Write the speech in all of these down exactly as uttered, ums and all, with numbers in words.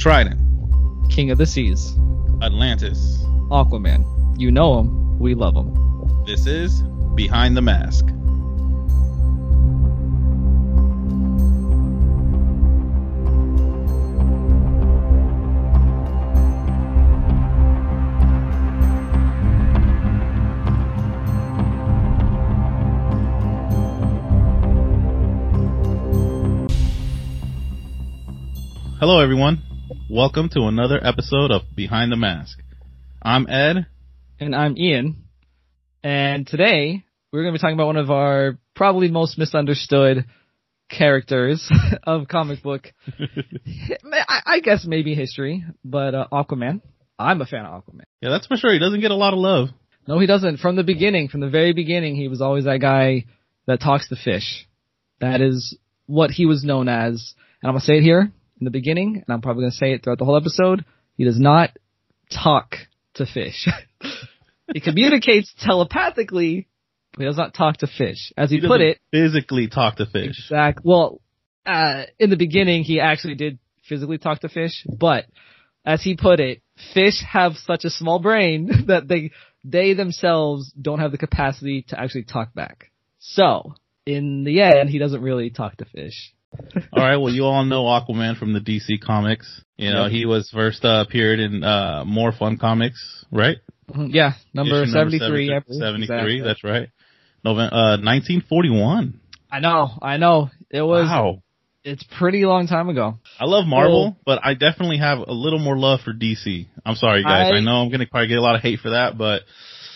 Trident. King of the Seas. Atlantis. Aquaman. You know him. We love him. This is Behind the Mask. Hello, everyone. Welcome to another episode of Behind the Mask. I'm Ed. And I'm Ian. And today, we're going to be talking about one of our probably most misunderstood characters of comic book, I, I guess maybe history, but uh, Aquaman. I'm a fan of Aquaman. Yeah, that's for sure. He doesn't get a lot of love. No, he doesn't. From the beginning, from the very beginning, he was always that guy that talks to fish. That is what he was known as. And I'm going to say it here. In the beginning, and I'm probably going to say it throughout the whole episode, he does not talk to fish. He communicates telepathically, but he does not talk to fish. As he, he put it... physically talk to fish. Exactly. Well, uh, in the beginning, he actually did physically talk to fish, but as he put it, fish have such a small brain that they they themselves don't have the capacity to actually talk back. So, in the end, he doesn't really talk to fish. All right, well, you all know Aquaman from the D C Comics. You know, he was first uh, appeared in uh, More Fun Comics, right? Yeah, number Issue seventy-three. Number seventy-three, exactly. That's right. November, uh, nineteen forty-one. I know, I know. It was. Wow. It's pretty long time ago. I love Marvel, well, but I definitely have a little more love for D C. I'm sorry, guys. I, I know I'm going to probably get a lot of hate for that, but...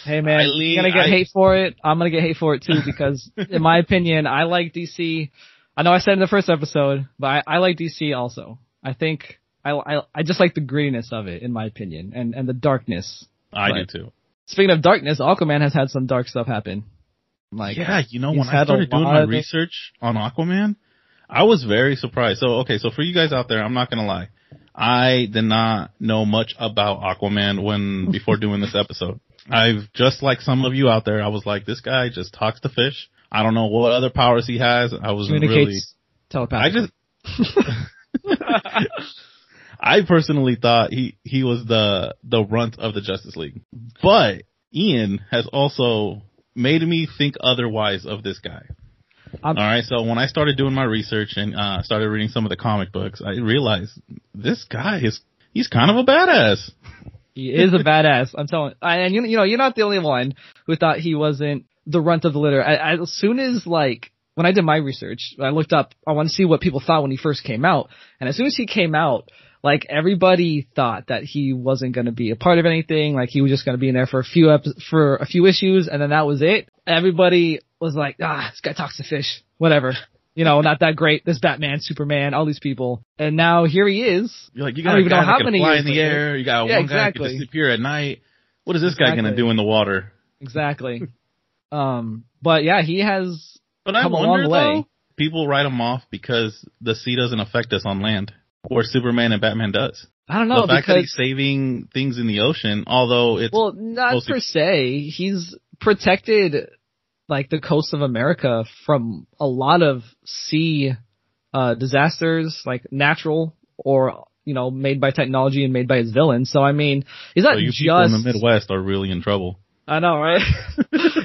Hey, man, I lean, you're going to get I, hate for it. I'm going to get hate for it, too, because, in my opinion, I like D C... I know I said in the first episode, but I, I like D C also. I think I, I, I just like the grittiness of it, in my opinion, and, and the darkness. I but do too. Speaking of darkness, Aquaman has had some dark stuff happen. Like, yeah, you know, when I started doing my research on Aquaman, I was very surprised. So, okay, so for you guys out there, I'm not gonna lie, I did not know much about Aquaman when before doing this episode. I've just like some of you out there, I was like, this guy just talks to fish. I don't know what other powers he has. I was really telepathically. I just I personally thought he, he was the the runt of the Justice League. But Ian has also made me think otherwise of this guy. I'm, All right, so when I started doing my research and uh, started reading some of the comic books, I realized this guy is he's kind of a badass. He is a badass. I'm telling. And you you know you're not the only one who thought he wasn't the runt of the litter. I, I, as soon as, like, when I did my research, I looked up, I want to see what people thought when he first came out. And as soon as he came out, like, everybody thought that he wasn't going to be a part of anything. Like, he was just going to be in there for a few ep- for a few issues, and then that was it. Everybody was like, ah, this guy talks to fish. Whatever. You know, not that great. This Batman, Superman, all these people. And now here he is. You're like, you got a guy that can fly in the air. You got yeah, one exactly. guy that can disappear at night. What is this exactly. guy going to do in the water? Exactly. Um, but yeah, he has but come I wonder, a long way. Though, people write him off because the sea doesn't affect us on land, or Superman and Batman does. I don't know. The fact because, that he's saving things in the ocean, although it's well, not mostly- per se. He's protected like the coast of America from a lot of sea uh, disasters, like natural or you know made by technology and made by his villains. So I mean, he's not so you just people in the Midwest are really in trouble. I know, right?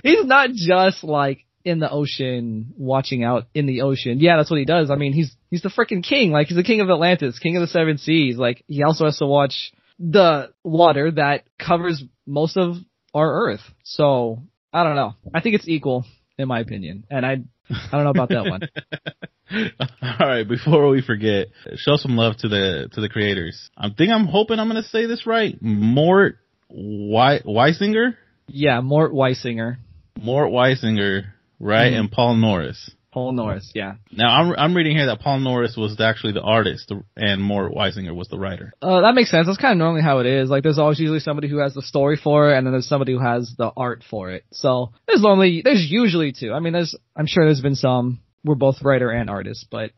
He's not just, like, in the ocean, watching out in the ocean. Yeah, that's what he does. I mean, he's he's the freaking king. Like, he's the king of Atlantis, king of the seven seas. Like, he also has to watch the water that covers most of our Earth. So, I don't know. I think it's equal, in my opinion. And I, I don't know about that one. All right, before we forget, show some love to the to the creators. I think I'm hoping I'm going to say this right. Mort we- Weisinger? Yeah, Mort Weisinger. Mort Weisinger, right, mm-hmm. and Paul Norris. Paul Norris, yeah. Now, I'm I'm reading here that Paul Norris was actually the artist, and Mort Weisinger was the writer. Uh, that makes sense. That's kind of normally how it is. Like, there's always usually somebody who has the story for it, and then there's somebody who has the art for it. So, there's only, there's usually two. I mean, there's I'm sure there's been some. We're both writer and artist, but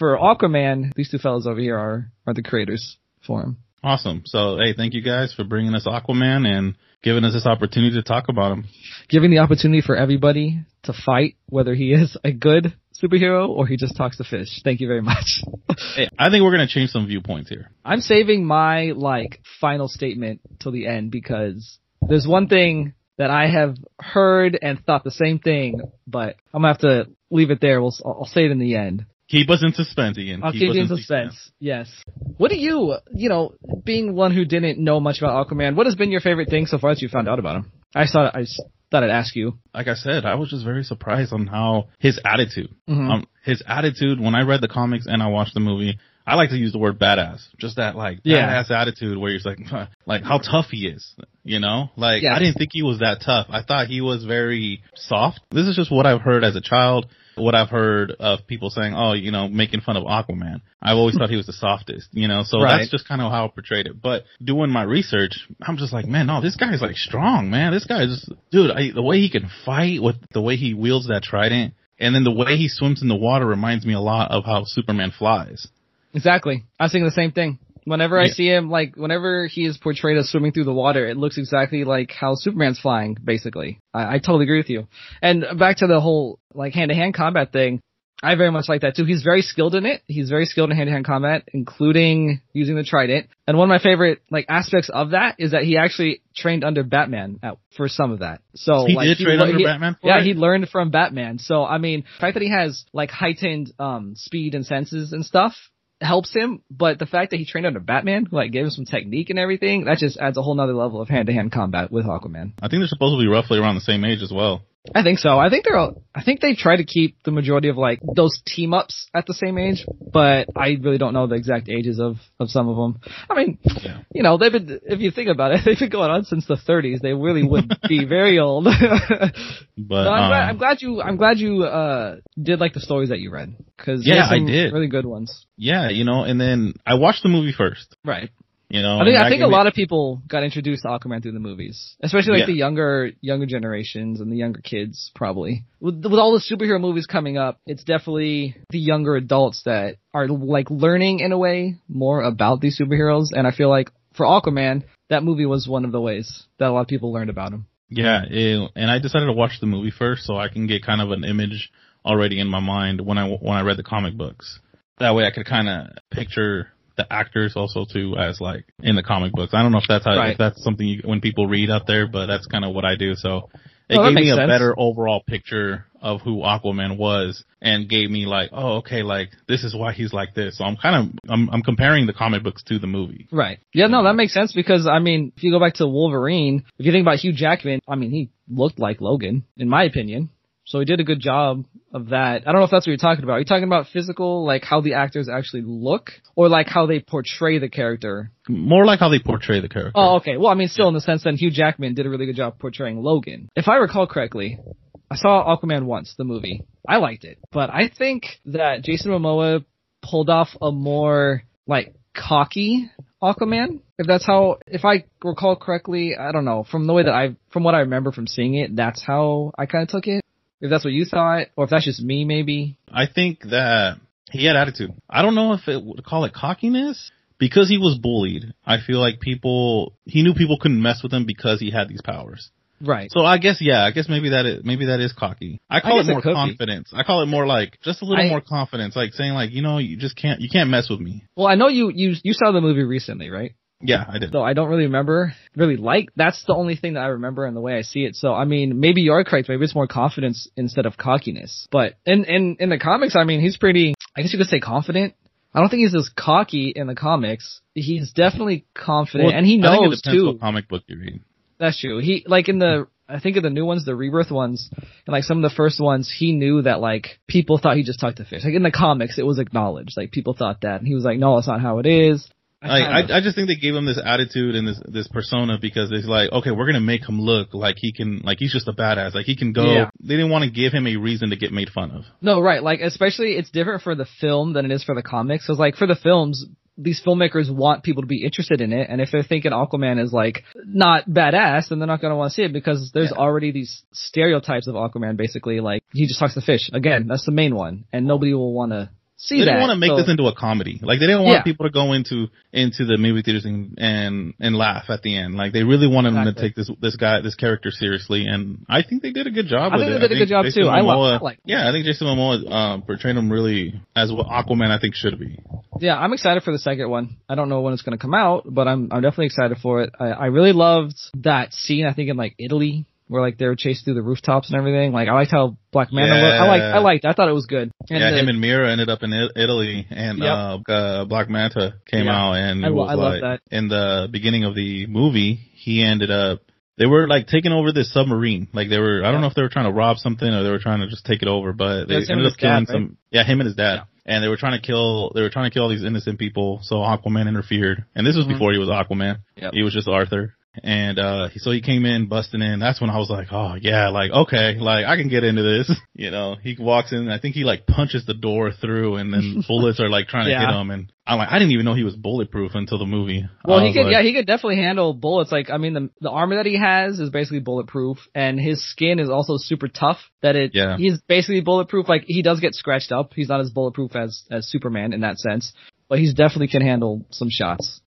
for Aquaman, these two fellas over here are, are the creators for him. Awesome. So, hey, thank you guys for bringing us Aquaman and giving us this opportunity to talk about him. Giving the opportunity for everybody to fight, whether he is a good superhero or he just talks to fish. Thank you very much. Hey, I think we're going to change some viewpoints here. I'm saving my like final statement till the end because there's one thing that I have heard and thought the same thing, but I'm going to have to leave it there. We'll, I'll say it in the end. Keep us in suspense, Ian. I'll keep, keep us in suspense. suspense, yes. What do you, you know, being one who didn't know much about Aquaman, what has been your favorite thing so far that you found out about him? I saw I thought I'd ask you. Like I said, I was just very surprised on how his attitude, mm-hmm. um, his attitude when I read the comics and I watched the movie, I like to use the word badass, just that like yeah. badass attitude where you're like, huh, like how tough he is, you know, like yes. I didn't think he was that tough. I thought he was very soft. This is just what I've heard as a child. What I've heard of people saying, oh, you know, making fun of Aquaman. I've always thought he was the softest, you know, so right. that's just kind of how I portrayed it. But doing my research, I'm just like, man, no, this guy is like strong, man. This guy is, dude, I, the way he can fight with the way he wields that trident and then the way he swims in the water reminds me a lot of how Superman flies. Exactly. I was thinking the same thing. Whenever yeah. I see him, like, whenever he is portrayed as swimming through the water, it looks exactly like how Superman's flying, basically. I, I totally agree with you. And back to the whole, like, hand-to-hand combat thing, I very much like that, too. He's very skilled in it. He's very skilled in hand-to-hand combat, including using the trident. And one of my favorite, like, aspects of that is that he actually trained under Batman at, for some of that. So He like, did he train le- under he, Batman for Yeah, it? He learned from Batman. So, I mean, the fact that he has, like, heightened um speed and senses and stuff helps him, but the fact that he trained under Batman, who like gave him some technique and everything, that just adds a whole nother level of hand-to-hand combat with Aquaman. I think they're supposed to be roughly around the same age as well. I think so. I think they're all, I think they try to keep the majority of like those team-ups at the same age, but I really don't know the exact ages of, of some of them. I mean, yeah. you know, they've been, if you think about it, they've been going on since the thirties. They really would be very old. But no, I'm, um, glad, I'm glad you, I'm glad you uh, did like the stories that you read because yeah, I did really good ones. Yeah, you know, and then I watched the movie first. Right. You know, I think, I think a lot of people got introduced to Aquaman through the movies, especially like yeah. the younger younger generations and the younger kids probably. With, with all the superhero movies coming up, it's definitely the younger adults that are like learning in a way more about these superheroes. And I feel like for Aquaman, that movie was one of the ways that a lot of people learned about him. Yeah, it, and I decided to watch the movie first so I can get kind of an image already in my mind when I when I read the comic books. That way I could kind of picture the actors also too as like in the comic books. I don't know if that's how, right. if that's something you, when people read out there, but that's kind of what I do. So it oh, gave me a sense. better overall picture of who Aquaman was and gave me like, oh, okay, like this is why he's like this. So I'm kind of I'm I'm comparing the comic books to the movie. Right. Yeah, no, that makes sense because I mean, if you go back to Wolverine, if you think about Hugh Jackman, I mean, he looked like Logan in my opinion. So he did a good job of that. I don't know if that's what you're talking about. Are you talking about physical, like how the actors actually look or like how they portray the character? More like how they portray the character. Oh, okay. Well, I mean, still in the sense that Hugh Jackman did a really good job portraying Logan. If I recall correctly, I saw Aquaman once, the movie. I liked it. But I think that Jason Momoa pulled off a more like cocky Aquaman, if that's how, if I recall correctly, I don't know. From the way that I, from what I remember from seeing it, that's how I kind of took it. If that's what you thought, or if that's just me, maybe. I think that he had attitude. I don't know if it would call it cockiness because he was bullied. I feel like people, he knew people couldn't mess with him because he had these powers. Right. So I guess, yeah, I guess maybe that is, maybe that is cocky. I call I it more it confidence. Be. I call it more like just a little I, more confidence, like saying like, you know, you just can't, you can't mess with me. Well, I know you, you, you saw the movie recently, right? Yeah, I did. So I don't really remember, really like, that's the only thing that I remember in the way I see it. So, I mean, maybe you're correct. Maybe it's more confidence instead of cockiness. But in, in, in the comics, I mean, he's pretty, I guess you could say confident. I don't think he's as cocky in the comics. He's definitely confident. Well, and he knows, I think it depends too. What comic book you read. That's true. He, like in the, I think of the new ones, the Rebirth ones, and like some of the first ones, he knew that like people thought he just talked to fish. Like in the comics, it was acknowledged. Like people thought that. And he was like, no, that's not how it is. I, I I just think they gave him this attitude and this this persona because it's like, okay, we're gonna make him look like he can, like he's just a badass, like he can go. Yeah. They didn't want to give him a reason to get made fun of. No, right? Like especially it's different for the film than it is for the comics. Because like for the films, these filmmakers want people to be interested in it, and if they're thinking Aquaman is like not badass, then they're not gonna want to see it because there's yeah. already these stereotypes of Aquaman. Basically, like he just talks to fish. Again, that's the main one, and nobody will want to see they that. They didn't want to make so. this into a comedy. Like, they didn't want yeah. people to go into into the movie theaters and, and and laugh at the end. Like, they really wanted exactly. them to take this this guy, this character seriously, and I think they did a good job I with it. I think they did a good job, Jason too. Momoa, I love like Yeah, I think Jason Momoa uh, portrayed him really as what Aquaman I think should be. Yeah, I'm excited for the second one. I don't know when it's going to come out, but I'm I'm definitely excited for it. I, I really loved that scene, I think, in, like, Italy, where, like, they were chased through the rooftops and everything. Like, I liked how Black Manta yeah. looked. I liked, I liked, I thought it was good. And yeah, the, him and Mera ended up in Italy, and yep. uh, uh, Black Manta came yeah. out, and I, it was I like, love that. In the beginning of the movie, he ended up, they were, like, taking over this submarine. Like, they were, I don't yeah. know if they were trying to rob something or they were trying to just take it over, but they ended up killing dad, some, right? yeah, him and his dad. Yeah. And they were trying to kill, they were trying to kill all these innocent people, so Aquaman interfered. And this was mm-hmm. before he was Aquaman. Yep. He was just Arthur. And, uh, so he came in, busting in. That's when I was like, oh, yeah, like, okay, like, I can get into this. You know, he walks in, and I think he, like, punches the door through, and then bullets are, like, trying to yeah. hit him. And I'm like, I didn't even know he was bulletproof until the movie. Well, he could, like, yeah, he could definitely handle bullets. Like, I mean, the the armor that he has is basically bulletproof, and his skin is also super tough that it, yeah. he's basically bulletproof. Like, he does get scratched up. He's not as bulletproof as, as Superman in that sense, but he's definitely can handle some shots.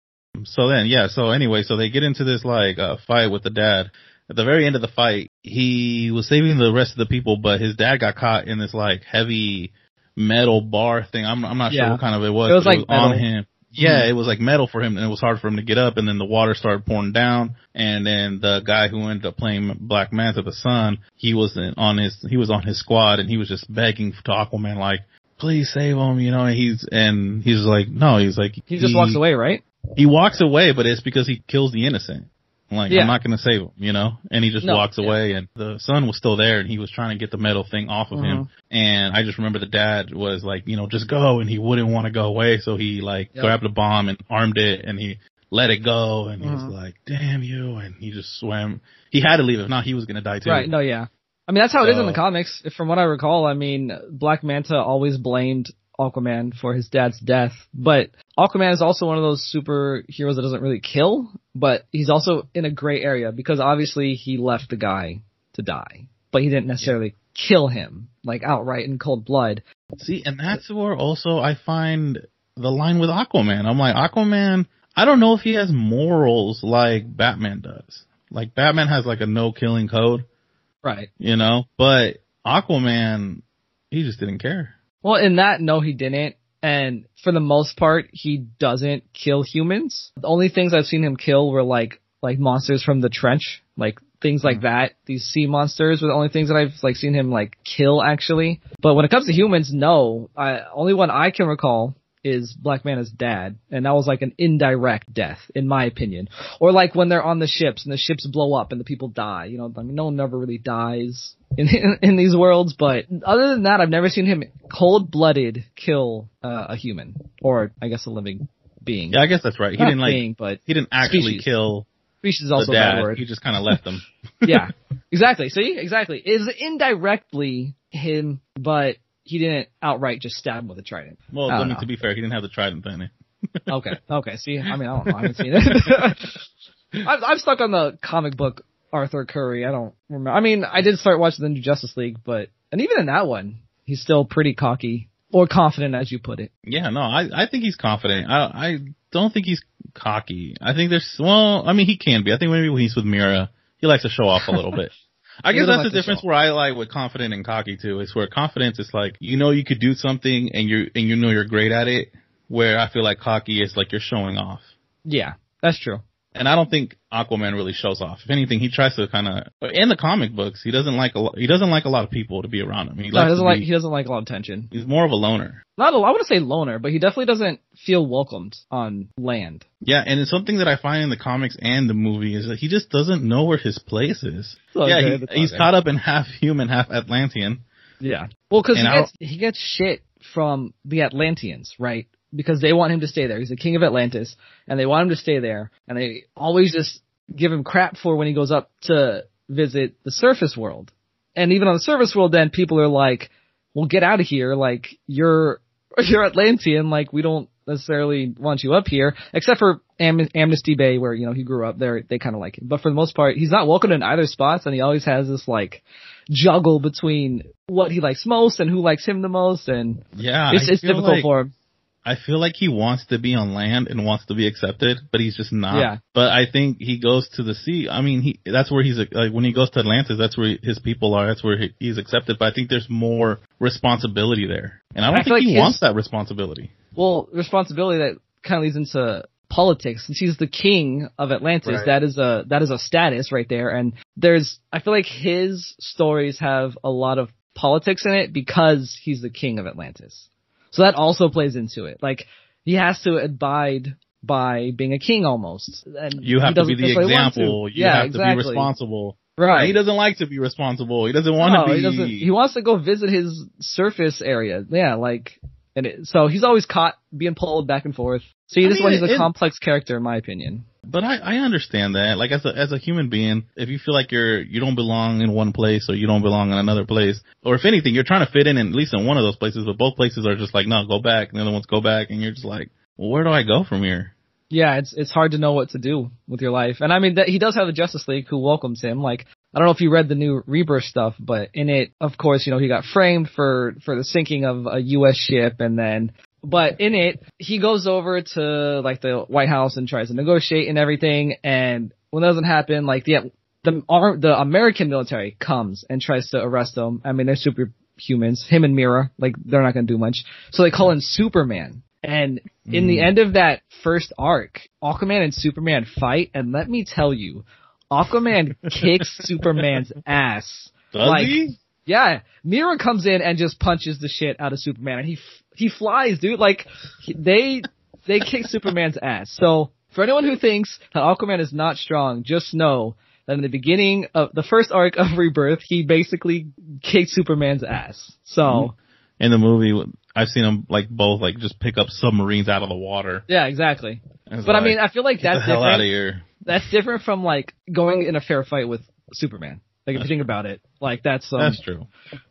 So then, yeah, so anyway, so they get into this, like, uh, fight with the dad. At the very end of the fight, he was saving the rest of the people, but his dad got caught in this, like, heavy metal bar thing. I'm, I'm not yeah. sure what kind of it was. It was, like, it was on him. Yeah, it was, like, metal for him, and it was hard for him to get up, and then the water started pouring down, and then the guy who ended up playing Black Manta, the son, he was on his, he was on his squad, and he was just begging to Aquaman, like, please save him, you know, and he's, and he's like, no, he's like, he just he, walks away, right? He walks away, but it's because he kills the innocent. Like, yeah. I'm not going to save him, you know? And he just no, walks away, yeah. and the son was still there, and he was trying to get the metal thing off of mm-hmm. him. And I just remember the dad was like, you know, just go, and he wouldn't want to go away, so he, like, yep. grabbed a bomb and armed it, and he let it go, and mm-hmm. he was like, damn you, and he just swam. He had to leave. If not, he was going to die, too. Right, no, yeah. I mean, that's how so, it is in the comics. From what I recall, I mean, Black Manta always blamed Aquaman for his dad's death, but Aquaman is also one of those superheroes that doesn't really kill, but he's also in a gray area because obviously he left the guy to die, but he didn't necessarily yeah. kill him, like, outright in cold blood. See, and that's where also I find the line with Aquaman. I'm like, Aquaman, I don't know if he has morals like Batman does. Like, Batman has, like, a no-killing code. Right. You know? But Aquaman, he just didn't care. Well, in that, no, he didn't. And for the most part, he doesn't kill humans. The only things I've seen him kill were, like, like monsters from the trench, like things like that. These sea monsters were the only things that I've, like, seen him, like, kill, actually. But when it comes to humans, no. I, only one I can recall is Black Manta's dad. And that was, like, an indirect death, in my opinion. Or, like, when they're on the ships and the ships blow up and the people die. You know, I mean, no one never really dies in, in, in these worlds. But other than that, I've never seen him cold-blooded kill uh, a human. Or, I guess, a living being. Yeah, I guess that's right. He Not didn't, like, being, but he didn't actually species. kill Species is also the dad. A bad word. He just kind of left them. Yeah, exactly. See, exactly. It's indirectly him, but he didn't outright just stab him with a trident. Well, I mean, to be fair, he didn't have the trident thing. Okay. Okay. See, I mean, I don't know. I haven't seen it. I'm, I'm stuck on the comic book Arthur Curry. I don't remember. I mean, I did start watching the new Justice League, but, and even in that one, he's still pretty cocky or confident, as you put it. Yeah, no, I, I think he's confident. I, I don't think he's cocky. I think there's, well, I mean, he can be. I think maybe when he's with Mera, he likes to show off a little bit. I guess that's the difference where I like with confident and cocky too. It's where confidence is like, you know, you could do something and you and you know you're great at it. Where I feel like cocky is like you're showing off. Yeah, that's true. And I don't think Aquaman really shows off. If anything, he tries to kind of. In the comic books, he doesn't like a lot, he doesn't like a lot of people to be around him. He no, he doesn't be, like he doesn't like a lot of attention. He's more of a loner. Not a, I wouldn't say loner, but he definitely doesn't feel welcomed on land. Yeah, and it's something that I find in the comics and the movie is that he just doesn't know where his place is. So yeah, he, he's talking. caught up in half human, half Atlantean. Yeah, well, because he, he gets shit from the Atlanteans, right? Because they want him to stay there. He's the king of Atlantis, and they want him to stay there. And they always just give him crap for when he goes up to visit the surface world. And even on the surface world, then people are like, "Well, get out of here! Like you're you're Atlantean. Like we don't necessarily want you up here, except for Am- Amnesty Bay, where, you know, he grew up there. They kind of like him. But for the most part, he's not welcome in either spots, and he always has this, like, juggle between what he likes most and who likes him the most, and yeah, it's, it's difficult like, for him. I feel like he wants to be on land and wants to be accepted, but he's just not. Yeah. But I think he goes to the sea. I mean, he that's where he's like when he goes to Atlantis, that's where his people are. That's where he, he's accepted. But I think there's more responsibility there, and I don't I think like he his, wants that responsibility. Well, responsibility that kind of leads into politics. Since he's the king of Atlantis, right. that is a that is a status right there. And there's I feel like his stories have a lot of politics in it because he's the king of Atlantis. So that also plays into it. Like, he has to abide by being a king almost. And you have to be the example. You yeah, have exactly. to be responsible. Right. And he doesn't like to be responsible. He doesn't want no, to be. He, doesn't, he wants to go visit his surface area. Yeah, like, and it, so he's always caught being pulled back and forth. So you I just mean, want he's a it, complex character, in my opinion. But I, I understand that. Like, as a as a human being, if you feel like you're you don't belong in one place or you don't belong in another place, or if anything, you're trying to fit in, in at least in one of those places, but both places are just like, no, go back, and the other ones go back, and you're just like, well, where do I go from here? Yeah, it's it's hard to know what to do with your life. And I mean, that, he does have the Justice League who welcomes him. Like, I don't know if you read the new Rebirth stuff, but in it, of course, you know, he got framed for, for the sinking of a U S ship, and then... But in it, he goes over to, like, the White House and tries to negotiate and everything, and when that doesn't happen, like, the the, the American military comes and tries to arrest him. I mean, they're superhumans. Him and Mera, like, they're not going to do much. So they call in Superman. And in mm. the end of that first arc, Aquaman and Superman fight, and let me tell you, Aquaman kicks Superman's ass. Does like, he? Yeah. Mera comes in and just punches the shit out of Superman, and he... He flies, dude. Like, they they kick Superman's ass. So, for anyone who thinks that Aquaman is not strong, just know that in the beginning of the first arc of Rebirth, he basically kicked Superman's ass. So, in the movie, I've seen them, like, both, like, just pick up submarines out of the water. Yeah, exactly. It's but, like, I mean, I feel like that's different. Get the hell out of here. That's different from, like, going in a fair fight with Superman. Like, if you think about it, like, that's... Um, that's true.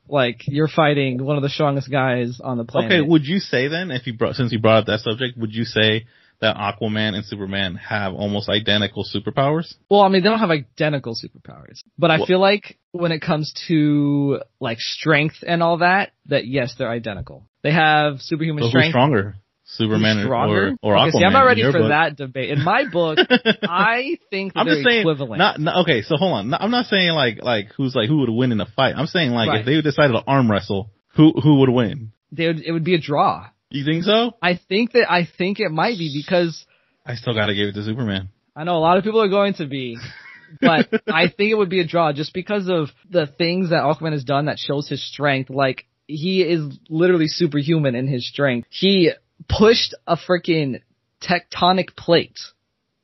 Like, you're fighting one of the strongest guys on the planet. Okay, would you say then, if you brought, since you brought up that subject, would you say that Aquaman and Superman have almost identical superpowers? Well, I mean, they don't have identical superpowers. But I well, feel like when it comes to, like, strength and all that, that, yes, they're identical. They have superhuman so strength. Who's stronger? Superman who's stronger? or, or okay, Aquaman? See, I'm not ready for book. that debate. In my book, I think that I'm they're saying, equivalent. Not, not, okay, so hold on. Not, I'm not saying like like who's like who would win in a fight. I'm saying like right. if they decided to arm wrestle, who who would win? They would, it would be a draw. You think so? I think that I think it might be because I still gotta give it to Superman. I know a lot of people are going to be, but I think it would be a draw just because of the things that Aquaman has done that shows his strength. Like he is literally superhuman in his strength. He pushed a freaking tectonic plate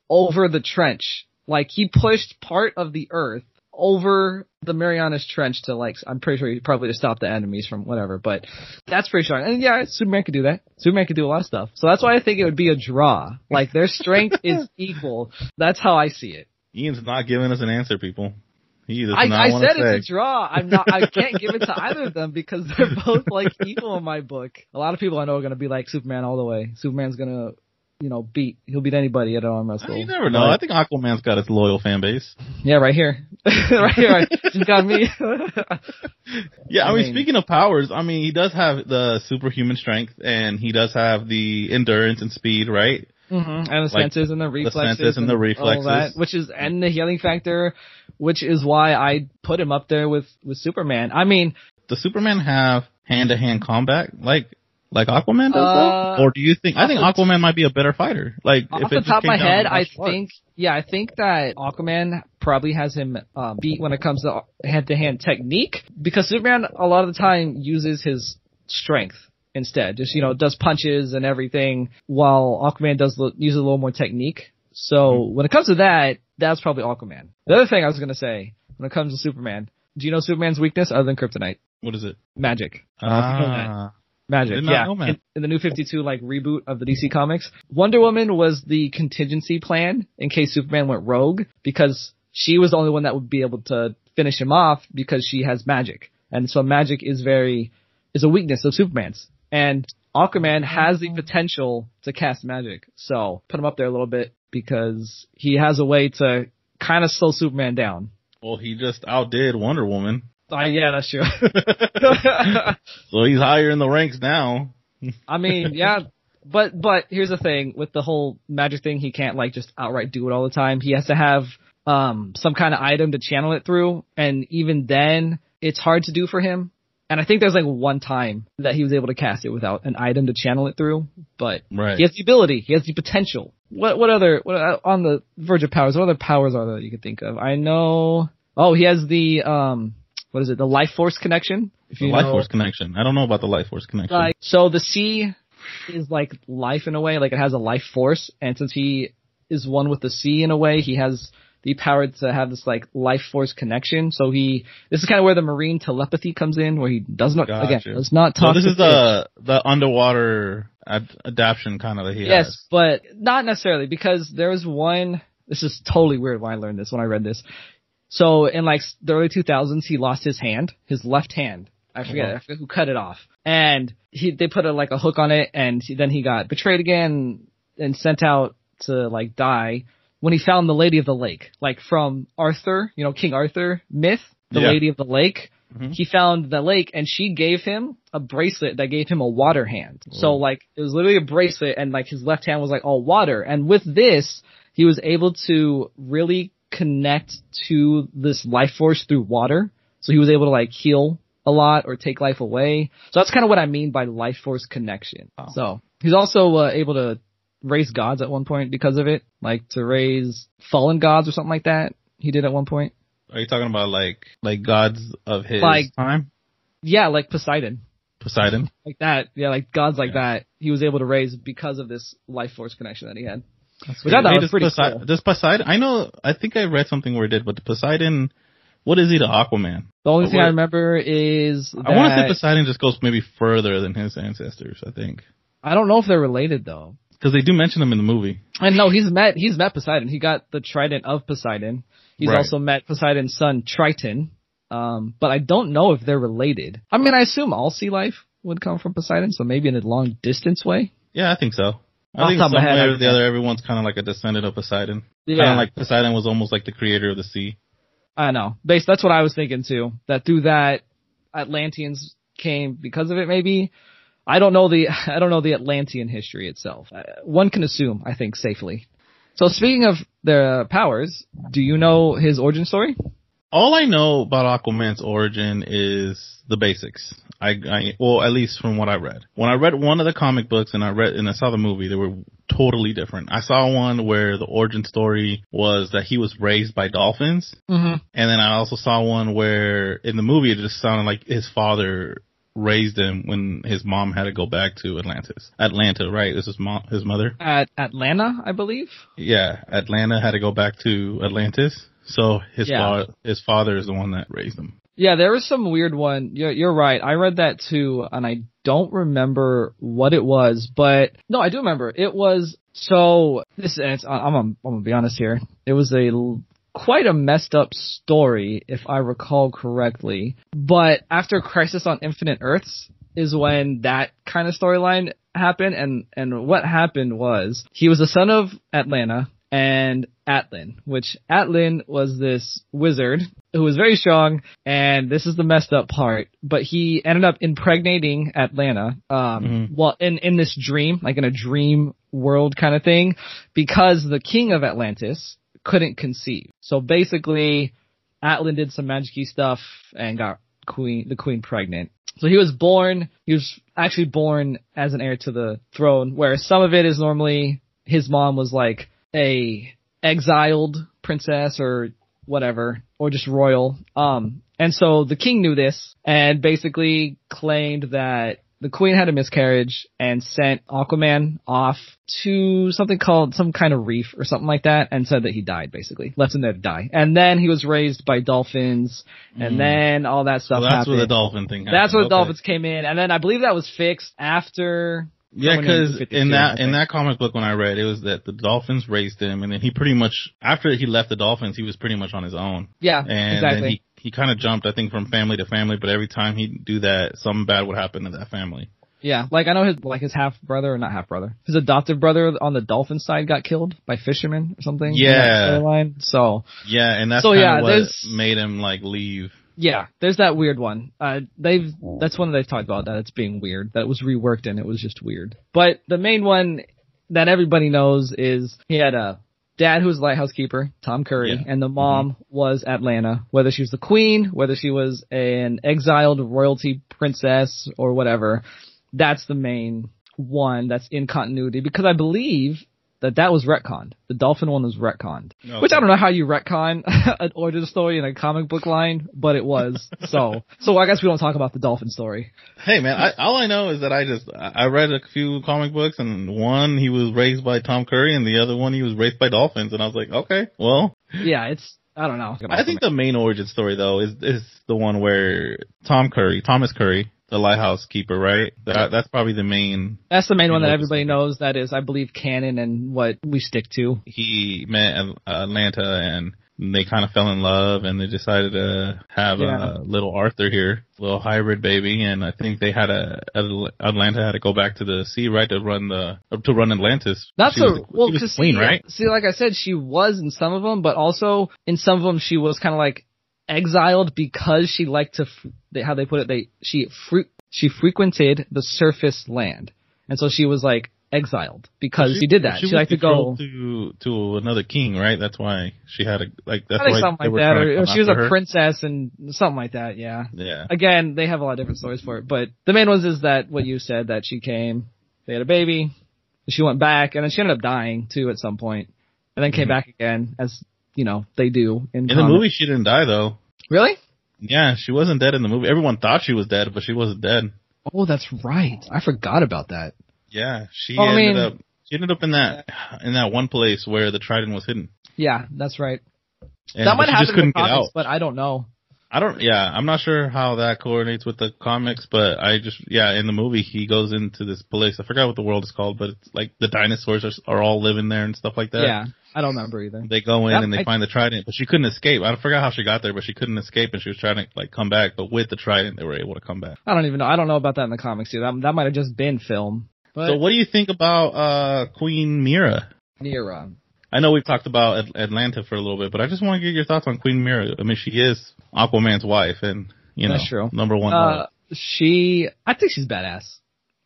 over the trench. Like, he pushed part of the earth over the Marianas Trench to, like, I'm pretty sure he probably to stop the enemies from whatever, but that's pretty strong. And yeah, Superman could do that. Superman could do a lot of stuff. So that's why I think it would be a draw. Like, their strength is equal. That's how I see it. Ian's not giving us an answer, people. He does I, not I said say. It's a draw. I'm not, I can't give it to either of them because they're both, like, equal in my book. A lot of people I know are going to be like Superman all the way. Superman's going to, you know, beat. He'll beat anybody at an arm wrestle. You never know. Like, I think Aquaman's got its loyal fan base. Yeah, right here. right here. Right. Just got me. yeah, I, I mean, mean, speaking of powers, I mean, he does have the superhuman strength and he does have the endurance and speed, right? Mm-hmm. And the like, senses and the reflexes. The senses and, and the reflexes. All that, which is, and the healing factor, which is why I put him up there with, with Superman. I mean. Does Superman have hand-to-hand combat like, like Aquaman does? Uh, or do you think, I think Aquaman might be a better fighter. Like, off if the it top of my head, I think, yeah, I think that Aquaman probably has him uh, beat when it comes to hand-to-hand technique because Superman a lot of the time uses his strength. Instead, just, you know, does punches and everything while Aquaman does uses a little more technique. So when it comes to that, that's probably Aquaman. The other thing I was going to say when it comes to Superman, do you know Superman's weakness other than kryptonite? What is it? Magic. Ah. Magic, yeah. In, in the New fifty-two, like, reboot of the D C Comics, Wonder Woman was the contingency plan in case Superman went rogue because she was the only one that would be able to finish him off because she has magic. And so magic is very, is a weakness of Superman's. And Aquaman has the potential to cast magic. So put him up there a little bit because he has a way to kind of slow Superman down. Well, he just outdid Wonder Woman. Uh, yeah, that's true. So he's higher in the ranks now. I mean, yeah. But but here's the thing. With the whole magic thing, he can't like just outright do it all the time. He has to have um some kind of item to channel it through. And even then, it's hard to do for him. And I think there's like one time that he was able to cast it without an item to channel it through. But right. He has the ability. He has the potential. What what other what on the verge of powers? What other powers are there that you could think of? I know. Oh, he has the um. What is it? The life force connection? If the you life know. force connection. I don't know about the life force connection. Like, so the sea is like life in a way. Like it has a life force. And since he is one with the sea in a way, he has the power to have this like life force connection. So he, this is kind of where the marine telepathy comes in, where he does not, Got again, you. does not talk so this to is the, the underwater ad- adaption kind of that he yes, has. Yes, but not necessarily because there was one, this is totally weird when I learned this, when I read this. So in like the early two thousands, he lost his hand, his left hand. I forget, oh. I forget who cut it off. And he they put a, like a hook on it, and he, then he got betrayed again and sent out to like die when he found the Lady of the Lake. Like from Arthur, you know, King Arthur myth, the yeah. Lady of the Lake. Mm-hmm. He found the lake, and she gave him a bracelet that gave him a water hand. Ooh. So like it was literally a bracelet, and like his left hand was like all water. And with this, he was able to really connect to this life force through water, so he was able to like heal a lot or take life away. So that's kind of what I mean by life force connection. Oh. So he's also uh, able to raise gods at one point because of it, like to raise fallen gods or something like that. He did at one point. Are you talking about like like gods of his like, time? Yeah, like Poseidon. Poseidon, like that. Yeah, like gods like yeah. that. He was able to raise because of this life force connection that he had. That's Which I thought hey, was pretty Poseidon, cool. Does Poseidon, I know, I think I read something where it did, but the Poseidon, what is he to Aquaman? The only but thing what, I remember is that I want to say Poseidon just goes maybe further than his ancestors, I think. I don't know if they're related, though. Because they do mention him in the movie. And no, he's met, he's met Poseidon. He got the trident of Poseidon. He's right. also met Poseidon's son, Triton. Um, but I don't know if they're related. I mean, I assume all sea life would come from Poseidon, so maybe in a long distance way. Yeah, I think so. I Off think some head, way or the other, everyone's kind of like a descendant of Poseidon. Yeah. Kind of like Poseidon was almost like the creator of the sea. I know. Based, that's what I was thinking, too. That through that, Atlanteans came because of it, maybe. I don't know the I don't know the Atlantean history itself. One can assume, I think, safely. So speaking of their powers, do you know his origin story? All I know about Aquaman's origin is the basics. I, I, well, at least from what I read. When I read one of the comic books and I read, and I saw the movie, they were totally different. I saw one where the origin story was that he was raised by dolphins. Mm-hmm. And then I also saw one where in the movie, it just sounded like his father raised him when his mom had to go back to Atlantis. Atlanta, right? This is mom, his mother. At Atlanta, I believe. Yeah. Atlanta had to go back to Atlantis. So his yeah. fa- his father is the one that raised him. Yeah, there was some weird one. You're, you're right. I read that too, and I don't remember what it was, but no, I do remember. It was so this. And it's, I'm I'm gonna be honest here. It was a quite a messed up story, if I recall correctly. But after Crisis on Infinite Earths is when that kind of storyline happened, and and what happened was he was the son of Atlanta and Atlan, which Atlan was this wizard who was very strong, and this is the messed up part, but he ended up impregnating Atlanta um mm-hmm. well in in this dream, like in a dream world kind of thing, because the king of Atlantis couldn't conceive. So basically Atlan did some magic-y stuff and got queen the queen pregnant. So he was born he was actually born as an heir to the throne, where some of it is normally his mom was like a exiled princess or whatever, or just royal. Um, and so the king knew this and basically claimed that the queen had a miscarriage and sent Aquaman off to something called some kind of reef or something like that, and said that he died, basically. Left him there to die. And then he was raised by dolphins, and mm. then all that stuff well, that's happened. That's where the dolphin thing happened. That's where the okay. dolphins came in. And then I believe that was fixed after... Yeah, because in that in that comic book when I read, it was that the dolphins raised him, and then he pretty much, after he left the dolphins, he was pretty much on his own. Yeah, and exactly. Then he, he kind of jumped, I think, from family to family, but every time he'd do that, something bad would happen to that family. Yeah, like I know his like his half brother or not half brother, his adoptive brother on the dolphin side got killed by fishermen or something. Yeah, line. So yeah, and that's so, yeah, what made him like leave. Yeah, there's that weird one. Uh, they've that's one that they've talked about that it's being weird, that it was reworked and it was just weird. But the main one that everybody knows is he had a dad who was a lighthouse keeper, Tom Curry, yeah. and the mom mm-hmm. was Atlanta, whether she was the queen, whether she was an exiled royalty princess or whatever. That's the main one that's in continuity, because I believe that that was retconned. The dolphin one was retconned, okay. which I don't know how you retcon an origin story in a comic book line, but it was. so, so I guess we don't talk about the dolphin story. Hey man, I, all I know is that I just, I read a few comic books, and one he was raised by Tom Curry and the other one he was raised by dolphins. And I was like, okay, well. Yeah, it's, I don't know. I think the main origin story though is, is the one where Tom Curry, Thomas Curry, the lighthouse keeper, right? That, that's probably the main. That's the main one that everybody knows. That is, I believe, canon and what we stick to. He met Atlanta, and they kind of fell in love, and they decided to have yeah. a little Arthur here, a little hybrid baby. And I think they had a Atlanta had to go back to the sea, right, to run the to run Atlantis. That's she a was the, well, because queen, yeah, right? See, like I said, she was in some of them, but also in some of them, she was kind of like. Exiled because she liked to, they, how they put it, they she fre- she frequented the surface land, and so she was like exiled because she, she did that. She, she liked to go to to another king, right? That's why she had a like that's why something like that, or, or she was a her. princess and something like that. Yeah, yeah. Again, they have a lot of different stories for it, but the main ones is that what you said, that she came, they had a baby, she went back, and then she ended up dying too at some point, and then came mm-hmm. back again as. You know, they do. In, in the movie, she didn't die, though. Really? Yeah, she wasn't dead in the movie. Everyone thought she was dead, but she wasn't dead. Oh, that's right. I forgot about that. Yeah, she oh, ended I mean, up She ended up in that in that one place where the trident was hidden. Yeah, that's right. And, that might happen in the comics, but I don't know. I don't, yeah, I'm not sure how that coordinates with the comics, but I just, yeah, in the movie, he goes into this place. I forgot what the world is called, but it's like the dinosaurs are, are all living there and stuff like that. Yeah. I don't remember either. They go in that, and they I, find the trident, but she couldn't escape. I forgot how she got there, but she couldn't escape, and she was trying to like come back. But with the trident, they were able to come back. I don't even know. I don't know about that in the comics either. That, that might have just been film. But so, what do you think about uh, Queen Mera? Mera. I know we've talked about At- Atlanta for a little bit, but I just want to get your thoughts on Queen Mera. I mean, she is Aquaman's wife, and you know, that's true. Number one. Uh, she, I think she's badass.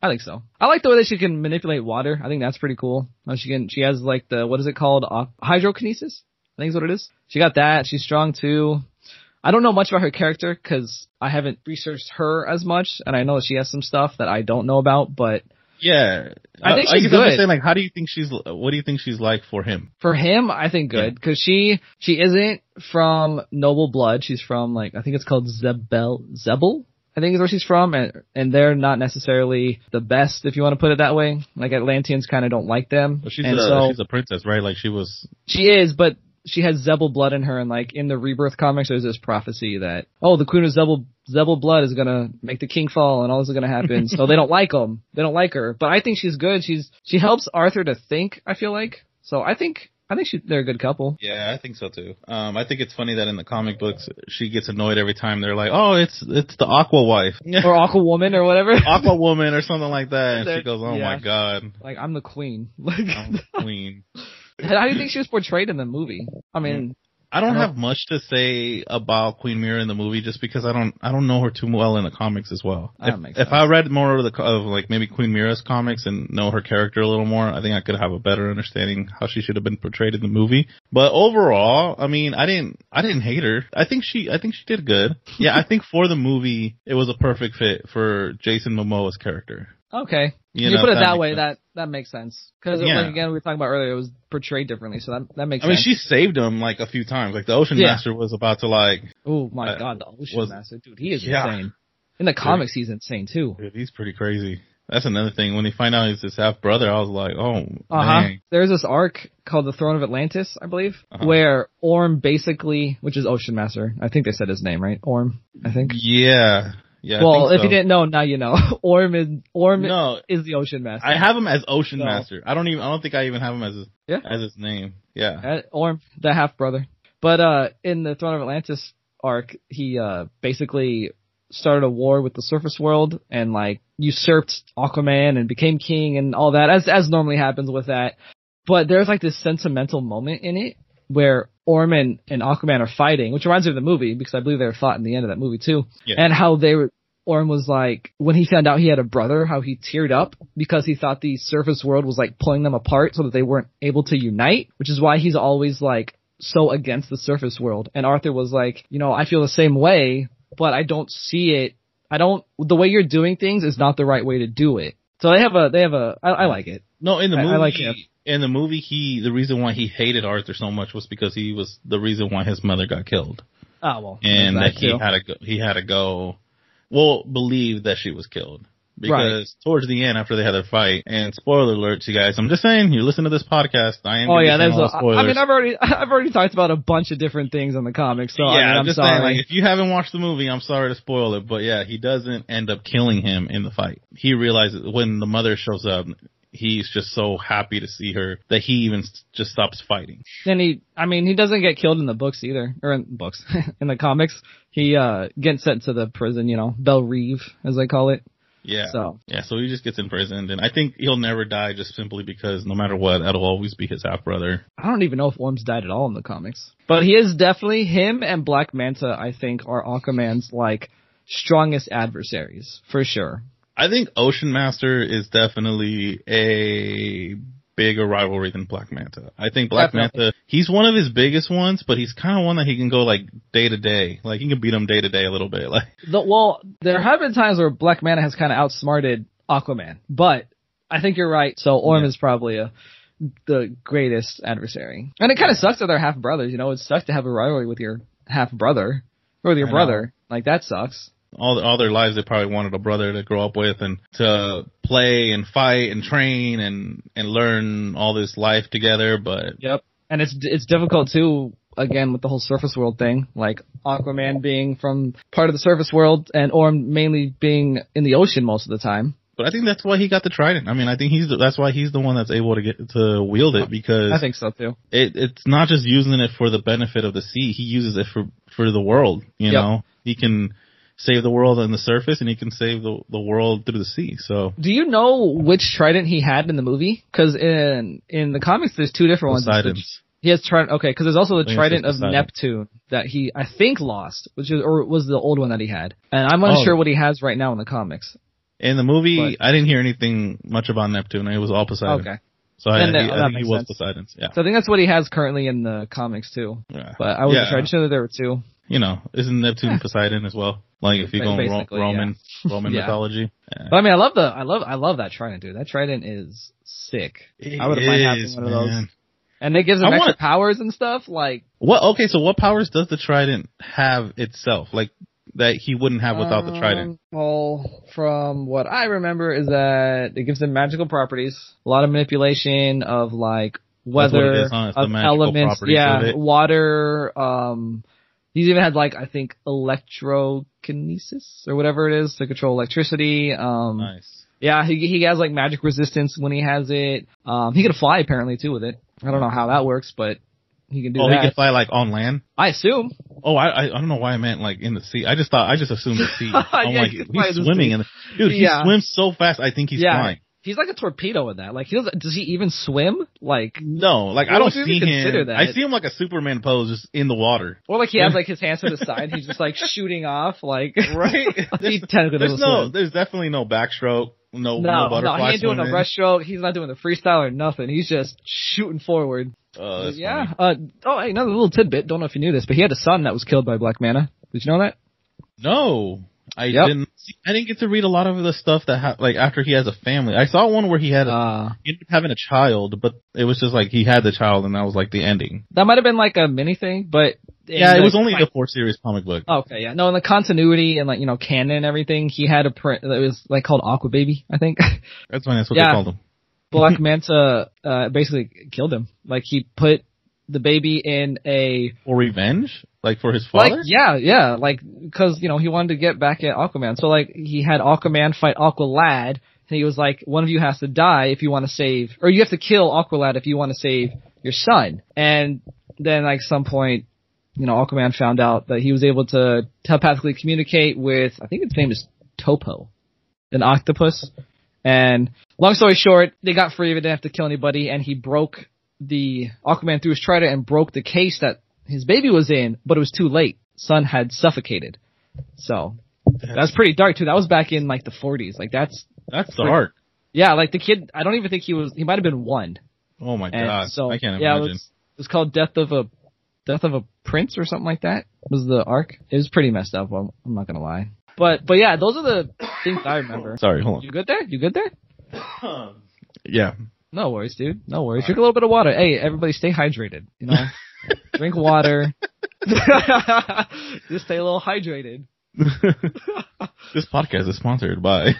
I think so. I like the way that she can manipulate water. I think that's pretty cool. She can. She has like the, what is it called? Uh, hydrokinesis? I think is what it is. She got that. She's strong too. I don't know much about her character because I haven't researched her as much, and I know that she has some stuff that I don't know about. But yeah, I think she's I, I good. Saying, like, how do you think she's? What do you think she's like for him? For him, I think good because yeah. she she isn't from noble blood. She's from like I think it's called Xebel. Xebel? I think is where she's from, and, and they're not necessarily the best, if you want to put it that way. Like, Atlanteans kind of don't like them. Well, she's, and a, so, she's a princess, right? Like, she was... She is, but she has Xebel blood in her, and, like, in the Rebirth comics, there's this prophecy that, oh, the queen of Xebel, Xebel blood is going to make the king fall, and all this is going to happen, so they don't like them. They don't like her. But I think she's good. She's She helps Arthur to think, I feel like. So I think... I think she, they're a good couple. Yeah, I think so too. Um, I think it's funny that in the comic books, she gets annoyed every time they're like, "Oh, it's it's the Aqua Wife or Aqua Woman or whatever, Aqua Woman or something like that." And she goes, "Oh yeah. my god!" Like, I'm the queen. Like, I'm the queen. How do you think she was portrayed in the movie? I mean, I don't, I don't have know. much to say about Queen Mera in the movie, just because I don't I don't know her too well in the comics as well. That if, makes sense. If I read more of the of like maybe Queen Mera's comics and know her character a little more, I think I could have a better understanding how she should have been portrayed in the movie. But overall, I mean, I didn't I didn't hate her. I think she I think she did good. Yeah, I think for the movie, it was a perfect fit for Jason Momoa's character. Okay. You, you know, put it that, that way, that, that makes sense. Because, yeah. like, again, we were talking about earlier, it was portrayed differently, so that, that makes I sense. I mean, she saved him, like, a few times. Like, the Ocean yeah. Master was about to, like... Oh, my uh, God, the Ocean was, Master. Dude, he is yeah. insane. In the comics, yeah. he's insane, too. Dude, he's pretty crazy. That's another thing. When they find out he's his half-brother, I was like, oh, uh-huh. dang. There's this arc called the Throne of Atlantis, I believe, uh-huh. where Orm basically... Which is Ocean Master. I think they said his name, right? Orm, I think? Yeah. Yeah, well, so. if you didn't know, now you know. Orm is Orm no, is the Ocean Master. I have him as Ocean so. Master. I don't even. I don't think I even have him as his, yeah. as his name. Yeah, uh, Orm, the half brother. But uh, in the Throne of Atlantis arc, he uh, basically started a war with the surface world and like usurped Aquaman and became king and all that, as as normally happens with that. But there's like this sentimental moment in it where Orm and, and Aquaman are fighting, which reminds me of the movie because I believe they were fought in the end of that movie too. Yeah. And how they were, Orm was like, when he found out he had a brother, how he teared up because he thought the surface world was like pulling them apart so that they weren't able to unite, which is why he's always like so against the surface world. And Arthur was like, you know, I feel the same way, but I don't see it. I don't, the way you're doing things is not the right way to do it. So they have a, they have a, I, I like it. No, in the movie, I, I like it. In the movie, he, the reason why he hated Arthur so much was because he was the reason why his mother got killed. Oh, well. And that he had to go, he had to go, well, believe that she was killed. Because right. Towards the end, after they had their fight, and spoiler alerts, you guys, I'm just saying, you listen to this podcast, I am. Oh yeah, there's a, I mean, I've already, I've already talked about a bunch of different things on the comics, so yeah, I mean, I'm, I'm just sorry. Saying, like, if you haven't watched the movie, I'm sorry to spoil it, but yeah, he doesn't end up killing him in the fight. He realizes when the mother shows up, he's just so happy to see her that he even just stops fighting. Then he, I mean, he doesn't get killed in the books either, or in books, in the comics. He, uh, gets sent to the prison, you know, Belle Reve, as they call it. Yeah. So. Yeah, so he just gets imprisoned, and I think he'll never die just simply because no matter what, that'll always be his half-brother. I don't even know if Orm's died at all in the comics. But he is definitely, him and Black Manta, I think, are Aquaman's, like, strongest adversaries, for sure. I think Ocean Master is definitely a bigger rivalry than Black Manta. I think Black definitely. Manta, he's one of his biggest ones, but he's kind of one that he can go like day to day. Like he can beat him day to day a little bit. Like, the, well, there have been times where Black Manta has kind of outsmarted Aquaman, but I think you're right. So Orm yeah. is probably a, the greatest adversary, and it kind of yeah. sucks that they're half brothers. You know, it sucks to have a rivalry with your half brother or with your I brother. Know. Like that sucks. All all their lives, they probably wanted a brother to grow up with and to play and fight and train and, and learn all this life together. But yep, and it's it's difficult too. Again, with the whole surface world thing, like Aquaman being from part of the surface world and Orm mainly being in the ocean most of the time. But I think that's why he got the trident. I mean, I think he's the, that's why he's the one that's able to get to wield it because I think so too. It it's not just using it for the benefit of the sea. He uses it for for the world. You yep. know, he can. Save the world on the surface, and he can save the the world through the sea. So, do you know which trident he had in the movie? Because in in the comics, there's two different Poseidon. ones. He has trident. Okay, because there's also the trident of Poseidon. Neptune that he I think lost, which is or was the old one that he had, and I'm unsure oh. what he has right now in the comics. In the movie, but, I didn't hear anything much about Neptune. It was all Poseidon. Okay. So I, that, he, I think he was Poseidon's. Yeah. So I think that's what he has currently in the comics too. Yeah. But I was yeah. trying to know that there were two. You know, isn't Neptune Poseidon as well? Like if you go Ro- Roman yeah. Roman yeah. mythology. Yeah. But I mean, I love the I love I love that trident, dude. That trident is sick. It I would have liked having one man. of those. And it gives him I extra want... powers and stuff. Like what? Okay, so what powers does the trident have itself? Like that he wouldn't have without um, the trident. Well, from what I remember is that it gives him magical properties, a lot of manipulation of like weather, it is, huh? of elements, yeah, water. um... He's even had, like, I think, electrokinesis or whatever it is to control electricity. Um, nice. Yeah, he he has, like, magic resistance when he has it. Um, he can fly, apparently, too, with it. I don't know how that works, but he can do oh, that. Oh, he can fly, like, on land? I assume. Oh, I I don't know why I meant, like, in the sea. I just thought, I just assumed the sea. I'm yeah, like, he he's swimming. In the, dude, he yeah. swims so fast, I think he's yeah. flying. He's like a torpedo in that. Like, he doesn't, does he even swim? Like, no, like I don't see him. That. I see him like a Superman pose, just in the water. Or like he has like his hands to the side. He's just like shooting off, like right. There's, there's no, swim. there's definitely no backstroke, no, no, no butterfly no, he ain't doing swimming. no breaststroke. He's not doing the freestyle or nothing. He's just shooting forward. Uh, yeah. Uh, oh, hey, another little tidbit. Don't know if you knew this, but he had a son that was killed by Black Manta. Did you know that? No. I yep. didn't. See, I didn't get to read a lot of the stuff that ha- like after he has a family. I saw one where he had a, uh, he ended up having a child, but it was just like he had the child, and that was like the ending. That might have been like a mini thing, but yeah, the, it was only like, the four series comic book. Okay, yeah, no, in the continuity and like you know canon and everything, he had a print that was like called Aqua Baby, I think. That's funny. That's what yeah. they called him. Black Manta uh, basically killed him. Like he put the baby in a for revenge. Like, for his father? Like, yeah, yeah. Like, because, you know, he wanted to get back at Aquaman. So, like, he had Aquaman fight Aqualad, and he was like, one of you has to die if you want to save, or you have to kill Aqualad if you want to save your son. And then, like, some point, you know, Aquaman found out that he was able to telepathically communicate with, I think its name is Topo, an octopus. And long story short, they got free, but didn't have to kill anybody, and he broke the, Aquaman threw his trident and broke the case that his baby was in, but it was too late. Sun had suffocated. So, that's, that's pretty dark too. That was back in like the forties. Like that's, that's pretty dark. Yeah, like the kid, I don't even think he was, he might have been one. Oh my and god. So, I can't yeah, imagine. It was, it was called Death of a, Death of a Prince or something like that was the arc. It was pretty messed up, I'm, I'm not gonna lie. But, but yeah, those are the things I remember. Sorry, hold on. You good there? You good there? Yeah. No worries, dude. No worries. All Drink right. a little bit of water. Hey, everybody stay hydrated, you know? Drink water. Just stay a little hydrated. This podcast is sponsored by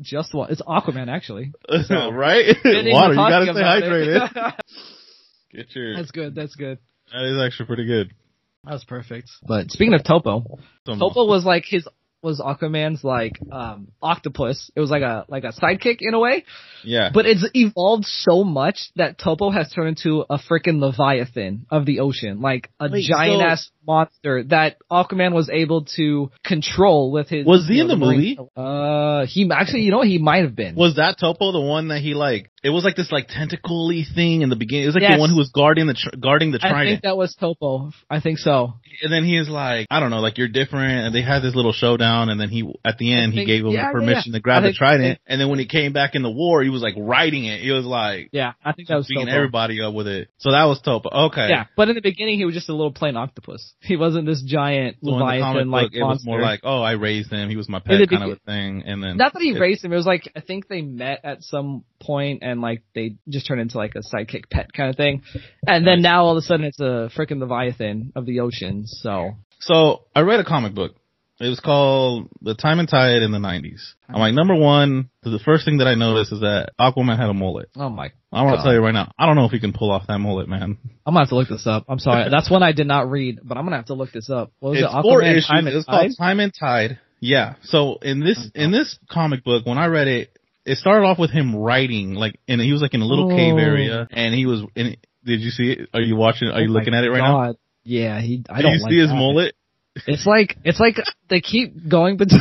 Just Water. It's Aquaman, actually. So, right? Water, you gotta stay hydrated. Get your... That's good, that's good. That is actually pretty good. That was perfect. But speaking of Topo, Some Topo was like his, was Aquaman's like, um, octopus. It was like a, like a sidekick in a way. Yeah. But it's evolved so much that Topo has turned into a freaking Leviathan of the ocean. Like a Wait, giant so ass monster that Aquaman was able to control with his. Was he in know, the movie? Uh, he actually, you know, he might have been. Was that Topo the one that he like, it was like this like tentacle-y thing in the beginning. It was like yes. the one who was guarding the tr- guarding the trident. I think that was Topo. I think so. And then he is like, I don't know, like you're different. And they had this little showdown. And then he, at the end, think, he gave him yeah, permission yeah. to grab I the think, trident. Think, and then when he came back in the war, he was like riding it. He was like, yeah, I think that was beating Topo. Everybody up with it. So that was Topo. Okay. Yeah, but in the beginning, he was just a little plain octopus. He wasn't this giant so Leviathan like monster. It was more like, oh, I raised him. He was my pet kind of a thing. And then not that he it, raised him. It was like I think they met at some point. And like they just turn into like a sidekick pet kind of thing, and then now all of a sudden it's a freaking Leviathan of the ocean. So, so I read a comic book. It was called The Time and Tide in the nineties. I'm like, number one, the first thing that I noticed is that Aquaman had a mullet. Oh my! I want to tell you right now, I don't know if he can pull off that mullet, man. I'm gonna have to look this up. I'm sorry, that's one I did not read, but I'm gonna have to look this up. What was it's it? Aquaman, four issues. Time and it's called Tide? Time and Tide. Yeah. So in this in this comic book, when I read it. It started off with him writing, like, and he was like in a little oh. cave area, and he was. And did you see it? Are you watching? Are you oh looking at it right God. now? Yeah, he. I did don't. You like see that. His mullet? It's like it's like they keep going between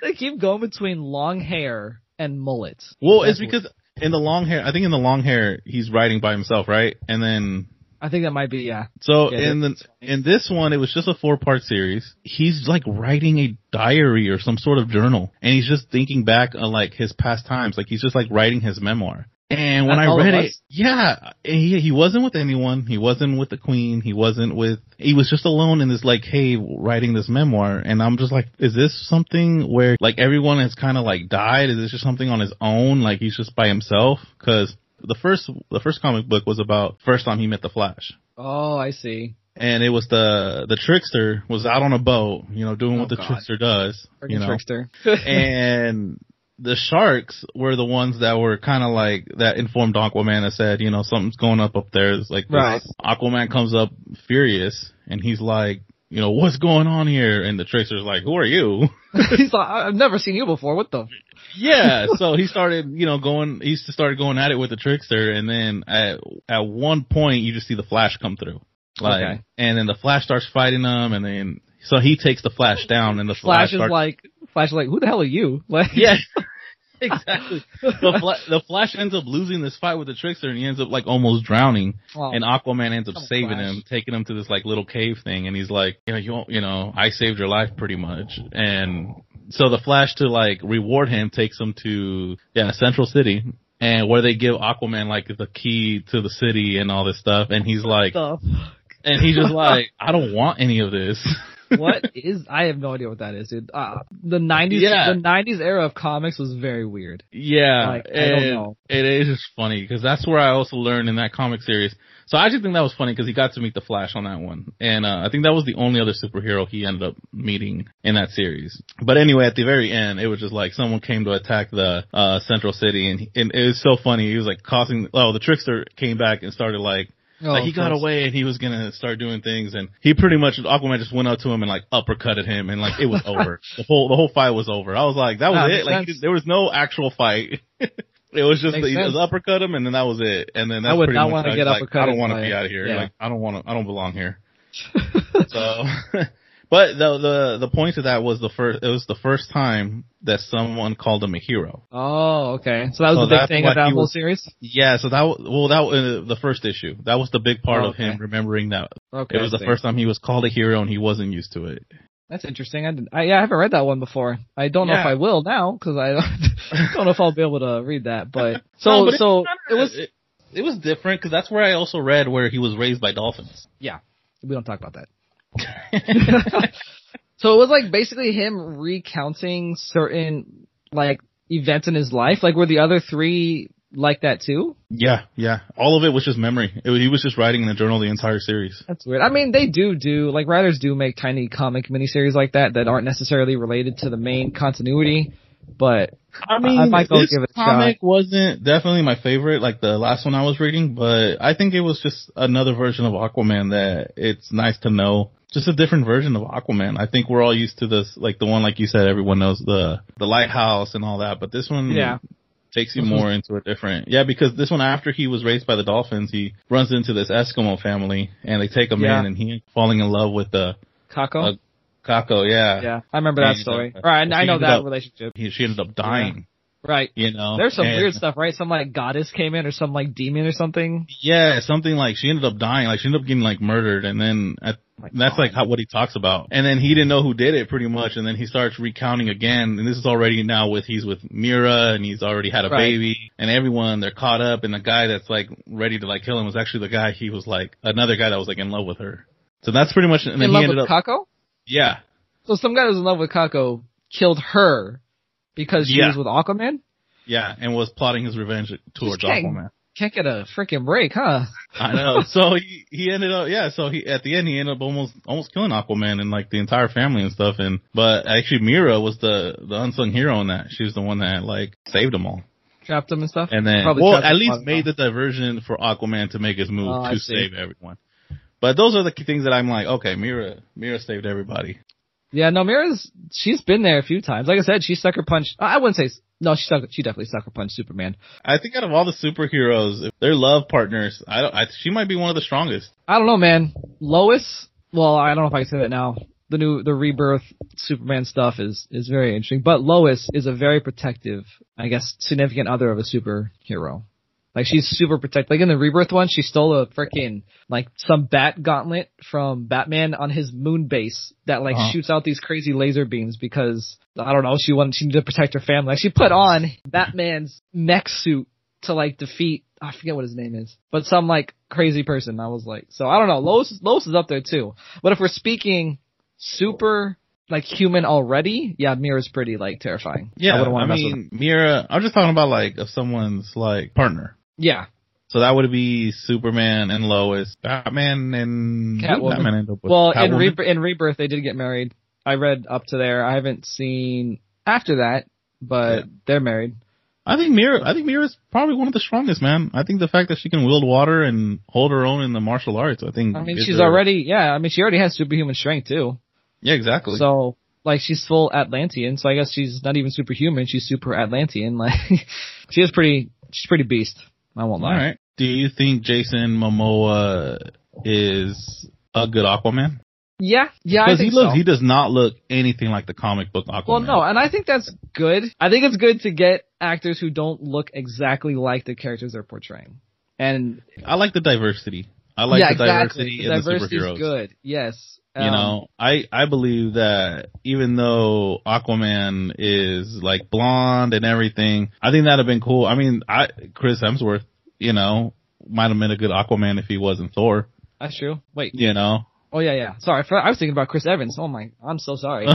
they keep going between long hair and mullets. Well, That's it's because weird. in the long hair, I think in the long hair, he's writing by himself, right? And then. I think that might be, yeah. So yeah, in the in this one, it was just a four-part series. He's like writing a diary or some sort of journal, and he's just thinking back on like his past times. Like he's just like writing his memoir. And when That's I read it, yeah, he he wasn't with anyone. He wasn't with the queen. He wasn't with. He was just alone in this like cave writing this memoir. And I'm just like, is this something where like everyone has kind of like died? Is this just something on his own? Like he's just by himself? Because. The first, the first comic book was about first time he met the Flash. Oh, I see. And it was the the Trickster was out on a boat, you know, doing oh, what the God. Trickster does, Freaking you know. Trickster. And the sharks were the ones that were kind of like that informed Aquaman that said, you know, something's going up up there. It's like right. this. Aquaman comes up furious, and he's like. You know, what's going on here? And the Trickster's like, who are you? He's like, I've never seen you before. What the? Yeah. So he started, you know, going, he started going at it with the Trickster. And then at, at one point, you just see the Flash come through. Like, okay. And then the Flash starts fighting him. And then, so he takes the Flash down and the Flash, Flash is starts, like, Flash is like, who the hell are you? Like, yeah. Exactly. The, Fla- the Flash ends up losing this fight with the Trickster, and he ends up like almost drowning. Oh, and Aquaman ends up saving Flash. him, taking him to this like little cave thing, and he's like, you know, you, you know, I saved your life pretty much. And so the Flash, to like reward him, takes him to yeah Central City, and where they give Aquaman like the key to the city and all this stuff, and he's like, what the fuck? And he's just like, I don't want any of this. What is? I have no idea what that is, dude. Uh, the nineties, yeah. the nineties era of comics was very weird. Yeah, like, I don't know. It is just funny because that's where I also learned in that comic series. So I actually think that was funny because he got to meet the Flash on that one, and uh, I think that was the only other superhero he ended up meeting in that series. But anyway, at the very end, it was just like someone came to attack the uh Central City, and, he, and it was so funny. He was like causing. Oh, the Trickster came back and started like. Oh, like he got away and he was gonna start doing things, and he pretty much Aquaman just went up to him and like uppercutted him, and like it was over. The whole the whole fight was over. I was like, that was nah, it. Like sense. There was no actual fight. It was just the, he just uppercut him, and then that was it. And then that's I would pretty not much want to get like, uppercut. I don't want to be out of here. Yeah. Like I don't want to. I don't belong here. So, but the the the point of that was the first. It was the first time that someone called him a hero. Oh, okay. So that was so the big thing about like that whole was, series. Yeah. So that well, that was uh, the first issue. That was the big part oh, okay. of him remembering that. Okay. It was the first time he was called a hero, and he wasn't used to it. That's interesting. I, didn't, I yeah, I haven't read that one before. I don't yeah. know if I will now because I don't know if I'll be able to read that. But so no, but so it was it, it was different because that's where I also read where he was raised by dolphins. Yeah, we don't talk about that. So it was like basically him recounting certain like events in his life. Like were the other three like that too? Yeah, yeah. All of it was just memory. It was, he was just writing in a journal the entire series. That's weird. I mean, they do do, like, writers do make tiny comic miniseries like that that aren't necessarily related to the main continuity, but I mean, I might go give it a shot. This comic wasn't definitely my favorite, like the last one I was reading, but I think it was just another version of Aquaman that it's nice to know. Just a different version of Aquaman. I think we're all used to this, like the one, like you said, everyone knows the, the lighthouse and all that, but this one... yeah. Takes you more into a different, yeah, because this one after he was raised by the dolphins, he runs into this Eskimo family and they take him yeah. in, and he falling in love with the Kako. Uh, Kako, yeah, yeah, I remember that and, story. Uh, right, I know that up, relationship. He, she ended up dying. Yeah. Right, you know, there's some and, weird stuff, right? Some like goddess came in or some like demon or something. Yeah, something like she ended up dying, like she ended up getting like murdered, and then at, like, that's like how, what he talks about. And then he didn't know who did it pretty much, and then he starts recounting again, and this is already now with he's with Mera, and he's already had a right. baby, and everyone, they're caught up, and the guy that's like ready to like kill him was actually the guy he was like, another guy that was like in love with her. So that's pretty much, and in then love he ended with up, Kako? Yeah. So some guy who's in love with Kako killed her because she yeah. was with Aquaman? Yeah, and was plotting his revenge towards Aquaman. Can't get a freaking break, huh? I know. So he, he ended up, yeah. So he at the end he ended up almost almost killing Aquaman and like the entire family and stuff. And but actually Mera was the the unsung hero in that. She was the one that like saved them all, trapped them and stuff. And then Probably well, at least made the diversion for Aquaman to make his move oh, to save everyone. But those are the things that I'm like, okay, Mera Mera saved everybody. Yeah, no, Mira's she's been there a few times. Like I said, she sucker punched. I wouldn't say. No, she suck, she definitely sucker punched Superman. I think out of all the superheroes, their love partners, I don't. I, she might be one of the strongest. I don't know, man. Lois. Well, I don't know if I can say that now. The new, the Rebirth Superman stuff is is very interesting. But Lois is a very protective, I guess, significant other of a superhero. Like she's super protective. Like in the Rebirth one, she stole a freaking like some bat gauntlet from Batman on his moon base that like uh-huh. shoots out these crazy laser beams because I don't know, she wanted she needed to protect her family. Like she put on Batman's mech suit to like defeat I forget what his name is, but some like crazy person. I was like, so I don't know. Lois Lois is up there too. But if we're speaking super. Like human already, yeah. Mira's pretty like terrifying. Yeah, I, want I to mean Mera. I'm just talking about like of someone's like partner. Yeah. So that would be Superman and Lois, Batman and Catwoman. Batman ended up with well, Catwoman. in Re- in Rebirth they did get married. I read up to there. I haven't seen after that, but yeah. they're married. I think Mera. I think Mera's probably one of the strongest, man. I think the fact that she can wield water and hold her own in the martial arts. I think. I mean, she's her. already. Yeah, I mean, she already has superhuman strength too. Yeah, exactly. So, like, she's full Atlantean, so I guess she's not even superhuman, she's super Atlantean. Like, she is pretty, she's pretty beast. I won't lie. All right. Do you think Jason Momoa is a good Aquaman? Yeah, yeah, I think he looks, so. He does not look anything like the comic book Aquaman. Well, no, and I think that's good. I think it's good to get actors who don't look exactly like the characters they're portraying. And I like the diversity. I like yeah, the diversity exactly. in the, diversity the superheroes. Is good, yes. You know, I, I believe that even though Aquaman is like blonde and everything, I think that'd have been cool. I mean, I Chris Hemsworth, you know, might have been a good Aquaman if he wasn't Thor. That's true. Wait. You know. Oh yeah, yeah. Sorry, I was thinking about Chris Evans. Oh my, I'm so sorry.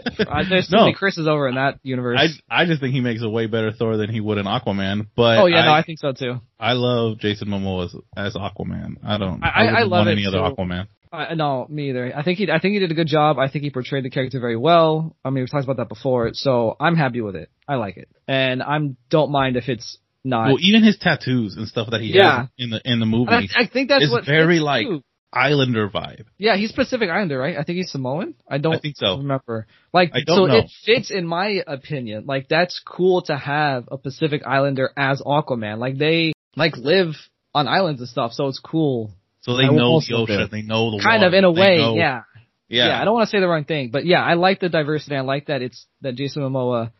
I, there's so no. many Chris's over in that universe. I, I just think he makes a way better Thor than he would in Aquaman. But oh yeah, I, no, I think so too. I love Jason Momoa as, as Aquaman. I don't. I, I, I love want it, any other so. Aquaman. Uh, no, me either. I think he, I think he did a good job. I think he portrayed the character very well. I mean, we've talked about that before, so I'm happy with it. I like it, and I'm don't mind if it's not. Well, even his tattoos and stuff that he yeah. has in the in the movie. I, I think that's what very like. Too. Islander vibe. Yeah, he's Pacific Islander, right? I think he's Samoan. I don't I think so. remember. Like, I don't so know. It fits, in my opinion. Like, that's cool to have a Pacific Islander as Aquaman. Like, they like live on islands and stuff, so it's cool. So they I know the ocean. It. They know the kind water. Kind of in a they way, know. yeah. Yeah. Yeah, I don't want to say the wrong thing, but yeah, I like the diversity. I like that it's that Jason Momoa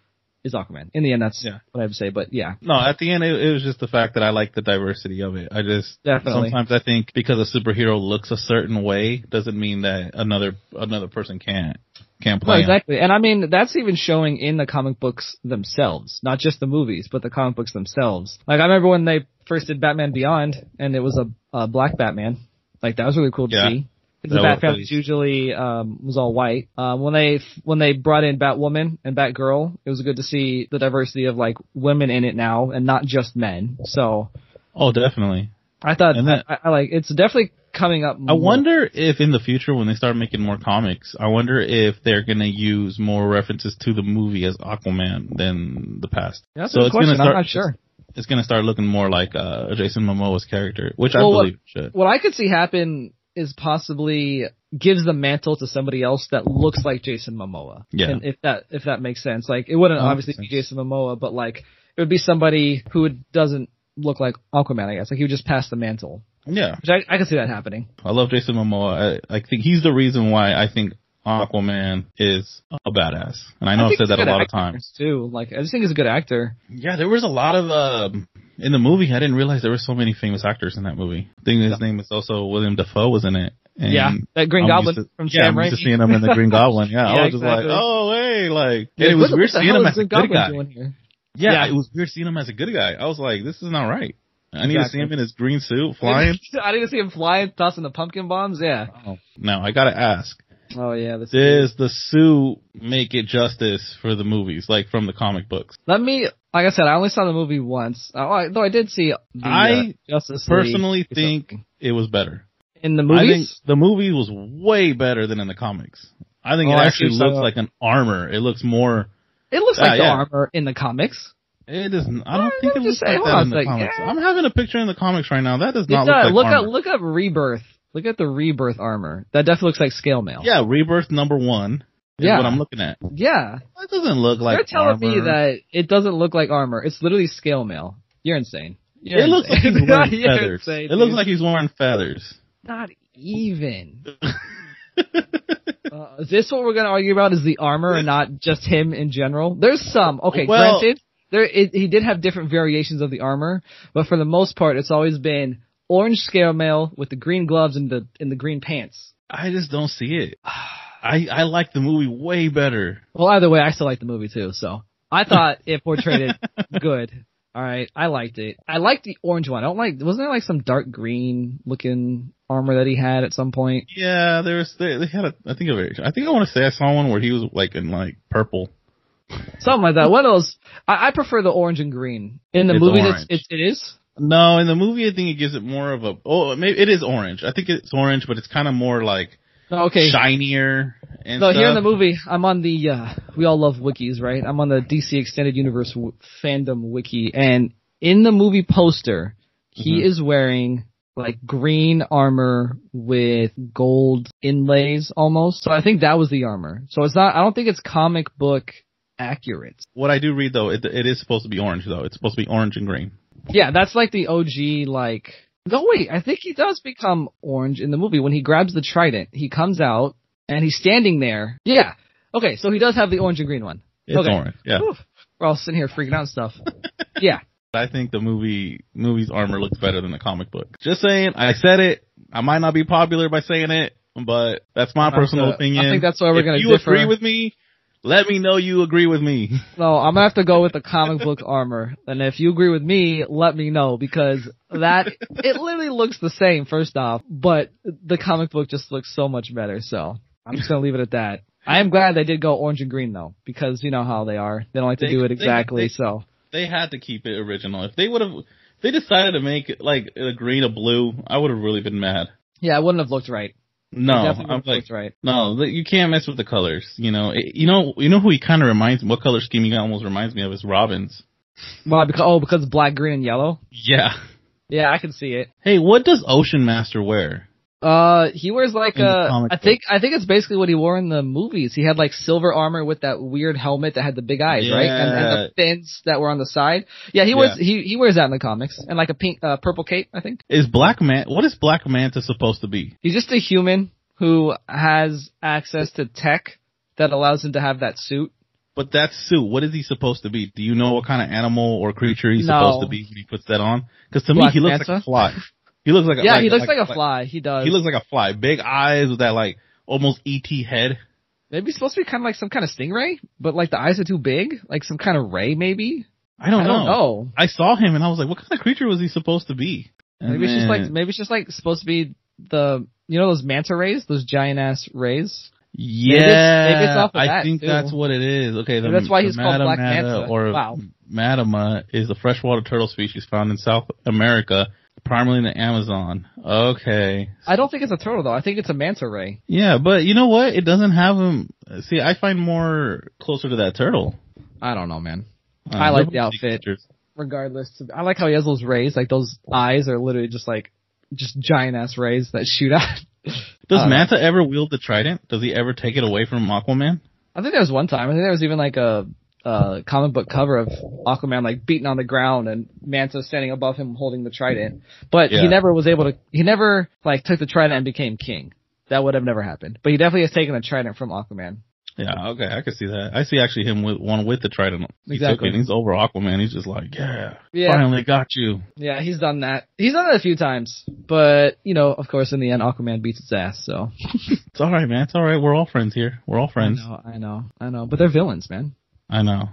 is Aquaman. In the end, that's yeah. what I have to say, but yeah. No, at the end, it, it was just the fact that I like the diversity of it. I just Definitely. sometimes I think because a superhero looks a certain way doesn't mean that another another person can't can't play. No, exactly, him. And I mean that's even showing in the comic books themselves, not just the movies, but the comic books themselves. Like I remember when they first did Batman Beyond, and it was a, a black Batman. Like that was really cool to yeah. see. The Batman was usually um, was all white. Um, when they when they brought in Batwoman and Batgirl, it was good to see the diversity of like women in it now and not just men. So, oh, definitely. I thought that, I, I like it's definitely coming up more. I wonder if in the future when they start making more comics, I wonder if they're gonna use more references to the movie as Aquaman than the past. Yeah, that's so a good question. Start, I'm not sure. It's, it's gonna start looking more like uh, Jason Momoa's character, which well, I believe it should. What I could see happen. Is possibly gives the mantle to somebody else that looks like Jason Momoa. Yeah. And if that if that makes sense. Like it wouldn't obviously be Jason Momoa, but like it would be somebody who doesn't look like Aquaman, I guess. Like he would just pass the mantle. Yeah. Which I, I can see that happening. I love Jason Momoa. I, I think he's the reason why I think Aquaman is a badass. And I know I I've said that a lot of times. Too. Like I just think he's a good actor. Yeah, there was a lot of um in the movie, I didn't realize there were so many famous actors in that movie. I think his yeah. name is also William Dafoe was in it. And yeah, that Green I'm Goblin to, from Sam Raimi. Yeah, I'm used to seeing him in the Green Goblin. Yeah, yeah I was exactly. just like, oh, hey, like, yeah, it was what, weird what seeing him as Green a good Goblin guy. Yeah, yeah, it was weird seeing him as a good guy. I was like, this is not right. I exactly. need to see him in his green suit flying. I need to see him flying, tossing the pumpkin bombs. Yeah. Oh, now, I got to ask. Oh yeah, this does the suit make it justice for the movies, like from the comic books? Let me, like I said, I only saw the movie once. Oh, I, though I did see. The, I uh, Justice personally League think it was better in the movies. I think the movie was way better than in the comics. I think oh, it actually looks so. like an armor. It looks more. It looks like uh, the yeah. armor in the comics. It doesn't. I don't I think it looks like that in the like, comics. Yeah. I'm having a picture in the comics right now. That does not it's, look uh, like look up, look up Rebirth. Look at the Rebirth armor. That definitely looks like scale mail. Yeah, Rebirth number one is yeah. what I'm looking at. Yeah. That doesn't look like armor. You're telling armor. me that it doesn't look like armor. It's literally scale mail. You're insane. You're it insane. looks like he's wearing feathers. Insane, it looks like he's wearing feathers. Not even. uh, is this what we're going to argue about is the armor and not just him in general? There's some. Okay, well, granted, there, it, he did have different variations of the armor, but for the most part, it's always been orange scale mail with the green gloves and the in the green pants. I just don't see it. I, I like the movie way better. Well, either way, I still like the movie too. So I thought it portrayed it good. All right, I liked it. I liked the orange one. I don't like. Wasn't there like some dark green looking armor that he had at some point? Yeah, there was. They, they had a. I think of it. I think I want to say I saw one where he was like in like purple. Something like that. What else? I, I prefer the orange and green in the it's movie. It's, it's, it is. No, in the movie, I think it gives it more of a. Oh, maybe it is orange. I think it's orange, but it's kind of more like okay. shinier. And so stuff. Here in the movie, I'm on the. Uh, we all love wikis, right? I'm on the D C Extended Universe w- fandom wiki, and in the movie poster, he mm-hmm. is wearing like green armor with gold inlays, almost. So I think that was the armor. So it's not. I don't think it's comic book accurate. What I do read though, it, it is supposed to be orange though. It's supposed to be orange and green. Yeah, that's like the O G, like... No, wait, I think he does become orange in the movie when he grabs the trident. He comes out, and he's standing there. Yeah. Okay, so he does have the orange and green one. It's okay. Orange, yeah. Oof. We're all sitting here freaking out and stuff. Yeah. I think the movie movie's armor looks better than the comic book. Just saying, I said it. I might not be popular by saying it, but that's my that's personal a, opinion. I think that's why we're going to differ. If you agree with me... Let me know you agree with me. No, I'm going to have to go with the comic book armor. And if you agree with me, let me know. Because that, it literally looks the same, first off. But the comic book just looks so much better. So I'm just going to leave it at that. I am glad they did go orange and green, though. Because you know how they are. They don't like to they, do it exactly. They, they, so they had to keep it original. If they would have, they decided to make it like a green, a blue, I would have really been mad. Yeah, it wouldn't have looked right. No, I'm like, right. no, you can't mess with the colors. You know, it, you know, you know who he kind of reminds me, what color scheme he almost reminds me of is Robbins. Well, because, oh, because black, green, and yellow? Yeah. Yeah, I can see it. Hey, what does Ocean Master wear? Uh, he wears like a, I think, I think it's basically what he wore in the movies. He had like silver armor with that weird helmet that had the big eyes, yeah. right? And, and the fins that were on the side. Yeah, he wears, yeah. he, he wears that in the comics. And like a pink, uh, purple cape, I think. Is Black Manta, what is Black Manta supposed to be? He's just a human who has access to tech that allows him to have that suit. But that suit, what is he supposed to be? Do you know what kind of animal or creature he's no. supposed to be when he puts that on? Because to Black me, he looks Manta? like a fly. He looks like a, yeah, like, he looks like, like a fly. Like, he does. He looks like a fly. Big eyes with that like almost E T head. Maybe he's supposed to be kind of like some kind of stingray, but like the eyes are too big, like some kind of ray maybe. I don't, I don't know. know. I saw him and I was like, what kind of creature was he supposed to be? And maybe then... it's just like maybe it's just like supposed to be the you know those manta rays, those giant ass rays. Yeah, maybe it's, maybe it's off of I that, think too. that's what it is. Okay, the, that's why he's called Black Manta. Or wow. Madama is a freshwater turtle species found in South America. Primarily in the Amazon. Okay. I don't think it's a turtle, though. I think it's a manta ray. Yeah, but you know what? It doesn't have them. See, I find more closer to that turtle. I don't know, man. Uh, I like the outfit. Regardless. I like how he has those rays. Like, those eyes are literally just, like, just giant-ass rays that shoot out. Does Manta know. ever wield the trident? Does he ever take it away from Aquaman? I think there was one time. I think there was even, like, a... Uh, comic book cover of Aquaman like beaten on the ground and Manta standing above him holding the trident, but yeah. he never was able to. He never like took the trident and became king. That would have never happened. But he definitely has taken the trident from Aquaman. Yeah, okay, I can see that. I see actually him with one with the trident. He exactly. Took it. He's over Aquaman. He's just like, yeah, yeah, finally got you. Yeah, he's done that. He's done that a few times, but you know, of course, in the end, Aquaman beats his ass. So it's all right, man. It's all right. We're all friends here. We're all friends. I know, I know, I know. But they're villains, man. I know.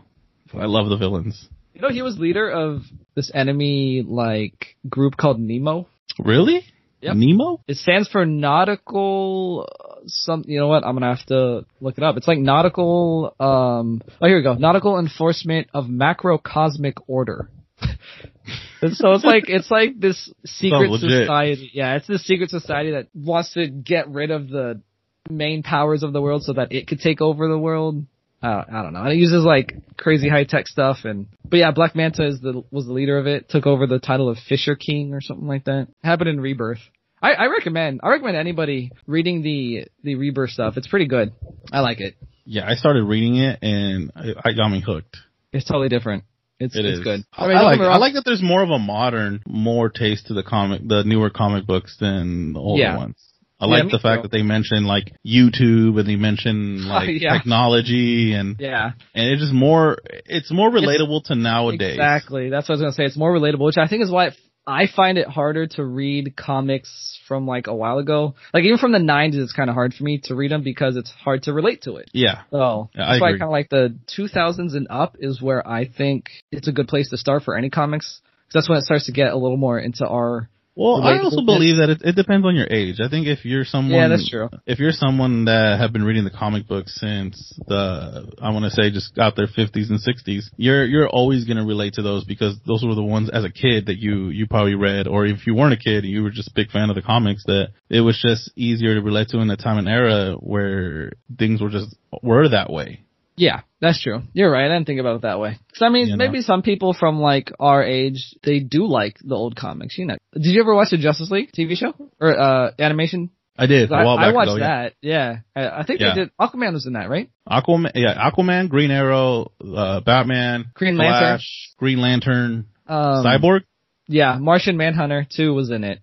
I love the villains. You know, he was leader of this enemy, like, group called Nemo. Really? Yep. Nemo? It stands for nautical, uh, some, you know what? I'm gonna have to look it up. It's like nautical, um, oh, here we go. Nautical Enforcement of Macrocosmic Order. So it's like, it's like this secret so society. Yeah, it's this secret society that wants to get rid of the main powers of the world so that it could take over the world. Uh, I don't know. And it uses like crazy high tech stuff, and but yeah, Black Manta is the was the leader of it. Took over the title of Fisher King or something like that. It happened in Rebirth. I, I recommend. I recommend anybody reading the the Rebirth stuff. It's pretty good. I like it. Yeah, I started reading it and I, I got me hooked. It's totally different. It's it it's is. good. I, mean, I, like, I like that. There's more of a modern, more taste to the comic, the newer comic books than the older yeah. ones. I like yeah, the fact too. that they mention like YouTube and they mention like uh, yeah. technology and yeah, and it's just more it's more relatable it's, to nowadays. Exactly, that's what I was gonna say. It's more relatable, which I think is why it, I find it harder to read comics from like a while ago. Like even from the nineties, it's kind of hard for me to read them because it's hard to relate to it. Yeah. So yeah, that's I why kind of like the two thousands and up is where I think it's a good place to start for any comics. Because that's when it starts to get a little more into our. Well, I also believe that it, it depends on your age. I think if you're someone, yeah, that's true. If you're someone that have been reading the comic books since the, I want to say just out their fifties and sixties, you're you're always going to relate to those because those were the ones as a kid that you you probably read, or if you weren't a kid and you were just a big fan of the comics, that it was just easier to relate to in a time and era where things were just were that way. Yeah, that's true. You're right. I didn't think about it that way. Because, I mean, you maybe know. some people from, like, our age, they do like the old comics, you know. Did you ever watch the Justice League T V show? Or uh animation? I did. A while I, back I watched ago, that. Yeah. yeah. I, I think yeah. they did. Aquaman was in that, right? Aquaman, yeah. Aquaman, Green Arrow, uh Batman, Green Flash, Lantern. Green Lantern, um, Cyborg? Yeah. Martian Manhunter, too, was in it.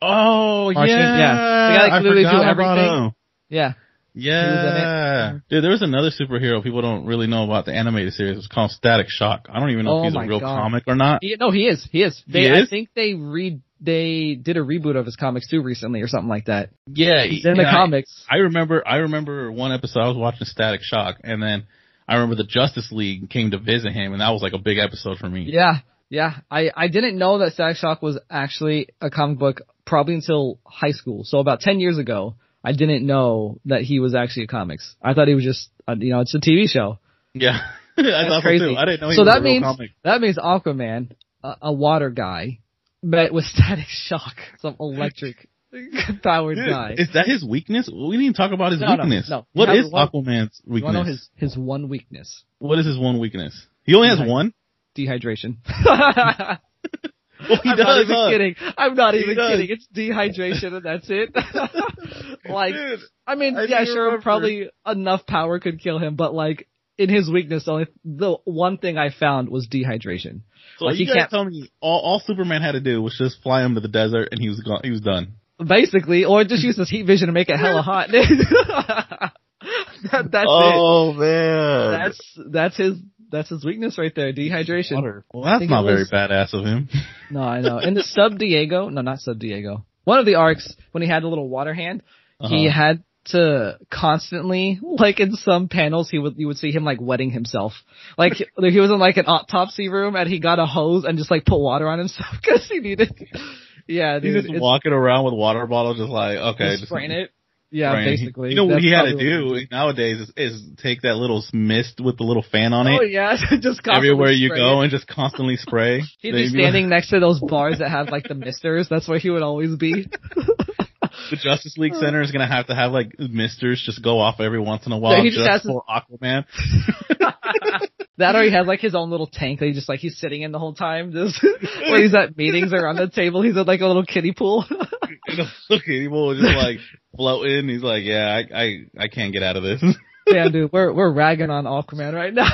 Oh, Martian, yeah. yeah. The guy that literally do everything. Yeah. Yeah, dude. There was another superhero people don't really know about, the animated series. It's called Static Shock. I don't even know oh if he's a real God. comic or not. He, no, he is. He is. They, he is? I think they read. They did a reboot of his comics too recently or something like that. Yeah, he's in the I, comics. I remember. I remember one episode I was watching Static Shock, and then I remember the Justice League came to visit him, and that was like a big episode for me. Yeah, yeah. I I didn't know that Static Shock was actually a comic book probably until high school. So about ten years ago. I didn't know that he was actually a comics. I thought he was just, you know, it's a T V show. Yeah. I thought so too. I didn't know he so was that a real means, comic. That means Aquaman, a, a water guy, met with Static Shock, some electric powered Dude, guy. Is that his weakness? We didn't talk about his no, weakness. No, no. What is one, Aquaman's weakness? You want to know his, his one weakness. What is his one weakness? He only Dehyd- has one? Dehydration. Well, he I'm does, not even huh? kidding. I'm not he even does. kidding. It's dehydration and that's it. Like, dude, I mean, I yeah, sure, remember. probably enough power could kill him, but like, in his weakness, the, only, the one thing I found was dehydration. So like, you he guys can't, tell me all, all Superman had to do was just fly him to the desert and he was gone, he was done. Basically, or just use his heat vision to make it hella hot. that, that's oh, it. Oh man, that's that's his that's his weakness right there, dehydration. Water. Well, that's not very was, badass of him. No, I know. In the Sub Diego, no, not Sub Diego. One of the arcs when he had a little water hand, uh-huh. he had. to constantly, like in some panels, he would you would see him like wetting himself. Like he, he was in like an autopsy room and he got a hose and just like put water on himself because he needed. Yeah, dude, he's just walking around with water bottle, just like okay, just spraying just, it. Yeah, spraying. basically. You know what he had to do what nowadays is, is take that little mist with the little fan on it. Oh yeah, just everywhere you go it. and just constantly spray. He'd be standing like... next to those bars that have like the misters. That's where he would always be. The Justice League Center is going to have to have, like, misters just go off every once in a while so just, just for his... Aquaman. That or he has, like, his own little tank that he just, like, he's sitting in the whole time. Just, when he's at meetings or on the table, he's at, like, a little kiddie pool. You know, the kiddie pool is just, like, floating. He's like, yeah, I, I I can't get out of this. Yeah, dude, we're we're ragging on Aquaman right now.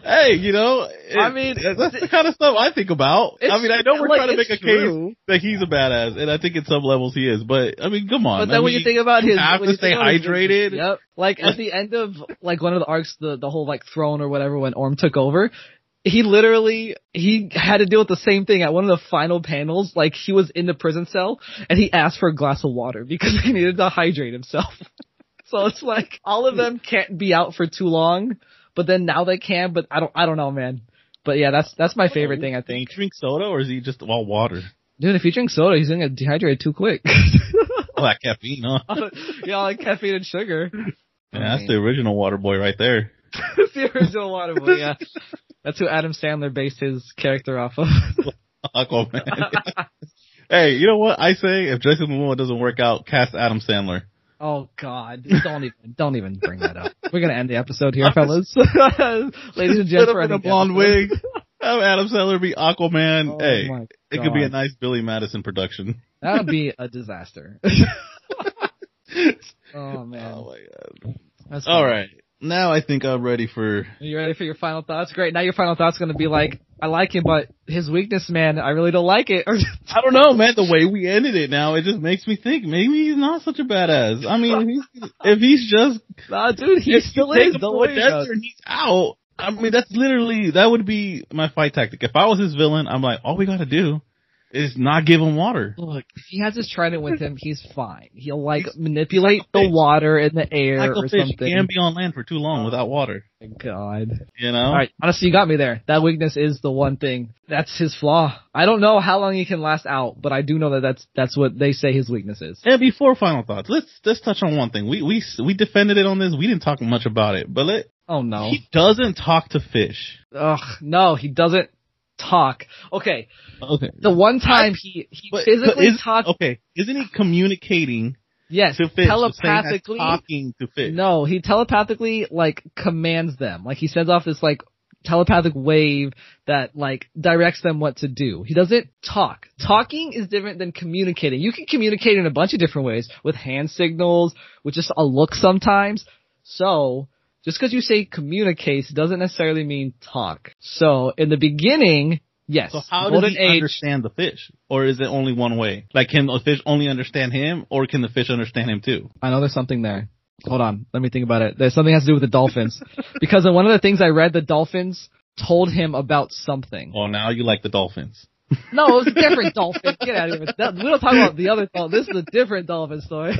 Hey, you know, it, I mean, that's the kind of stuff I think about. I mean, I know we're like, trying to make a true. case that he's a badass, and I think in some levels he is. But I mean, come on. But then I mean, when you think about his, have to stay hydrated. His, yep. Like at the end of like one of the arcs, the the whole like throne or whatever when Orm took over. He literally, he had to deal with the same thing at one of the final panels. Like, he was in the prison cell, and he asked for a glass of water because he needed to hydrate himself. So it's like, all of them can't be out for too long, but then now they can, but I don't I don't know, man. But yeah, that's that's my favorite thing, I think. Does he drink soda, or is he just all water? Dude, if he drinks soda, he's going to dehydrate too quick. All that caffeine, huh? All, yeah, all that caffeine and sugar. Yeah, I that's mean. the original water boy right there. That's the original water boy, yeah. That's who Adam Sandler based his character off of. Aquaman. Hey, you know what I say? If Jason Momoa doesn't work out, cast Adam Sandler. Oh God! Don't even, don't even bring that up. We're gonna end the episode here, fellas. Ladies and gentlemen, in a blonde wig. I'm Adam Sandler be Aquaman. Oh, hey, it could be a nice Billy Madison production. That would be a disaster. Oh man! Oh my God! That's all funny. Right. Now I think I'm ready for... Are you ready for your final thoughts? Great. Now your final thought's going to be like, I like him, but his weakness, man, I really don't like it. I don't know, man. The way we ended it now, it just makes me think, maybe he's not such a badass. I mean, if he's, if he's just... Nah, dude, he still is. Don't worry about it. He's out. I mean, that's literally... That would be my fight tactic. If I was his villain, I'm like, all we got to do is not give him water. Look, if he has his trident with him, he's fine. He'll, like, he's manipulate the fish. water and the air Michael or fish something. He can't be on land for too long without water. God. You know? All right, honestly, you got me there. That weakness is the one thing. That's his flaw. I don't know how long he can last out, but I do know that that's that's what they say his weakness is. And before final thoughts, let's let's touch on one thing. We we we defended it on this. We didn't talk much about it, but let... Oh, no. He doesn't talk to fish. Ugh, no, he doesn't. Talk. Okay. Okay. The one time I, he, he but, physically but is, talked. Okay. Isn't he communicating? Yes. To fish, telepathically. Talking to fish. No, he telepathically like commands them. Like he sends off this like telepathic wave that like directs them what to do. He doesn't talk. Talking is different than communicating. You can communicate in a bunch of different ways with hand signals, with just a look sometimes. So. Just because you say communicates doesn't necessarily mean talk. So in the beginning, yes. So how does he understand the fish? Or is it only one way? Like, can the fish only understand him, or can the fish understand him too? I know there's something there. Hold on. Let me think about it. There's something that has to do with the dolphins. Because in one of the things I read, the dolphins told him about something. Oh, now you like the dolphins. No, it was a different dolphin. Get out of here. That, we don't talk about the other dolphin. This is a different dolphin story.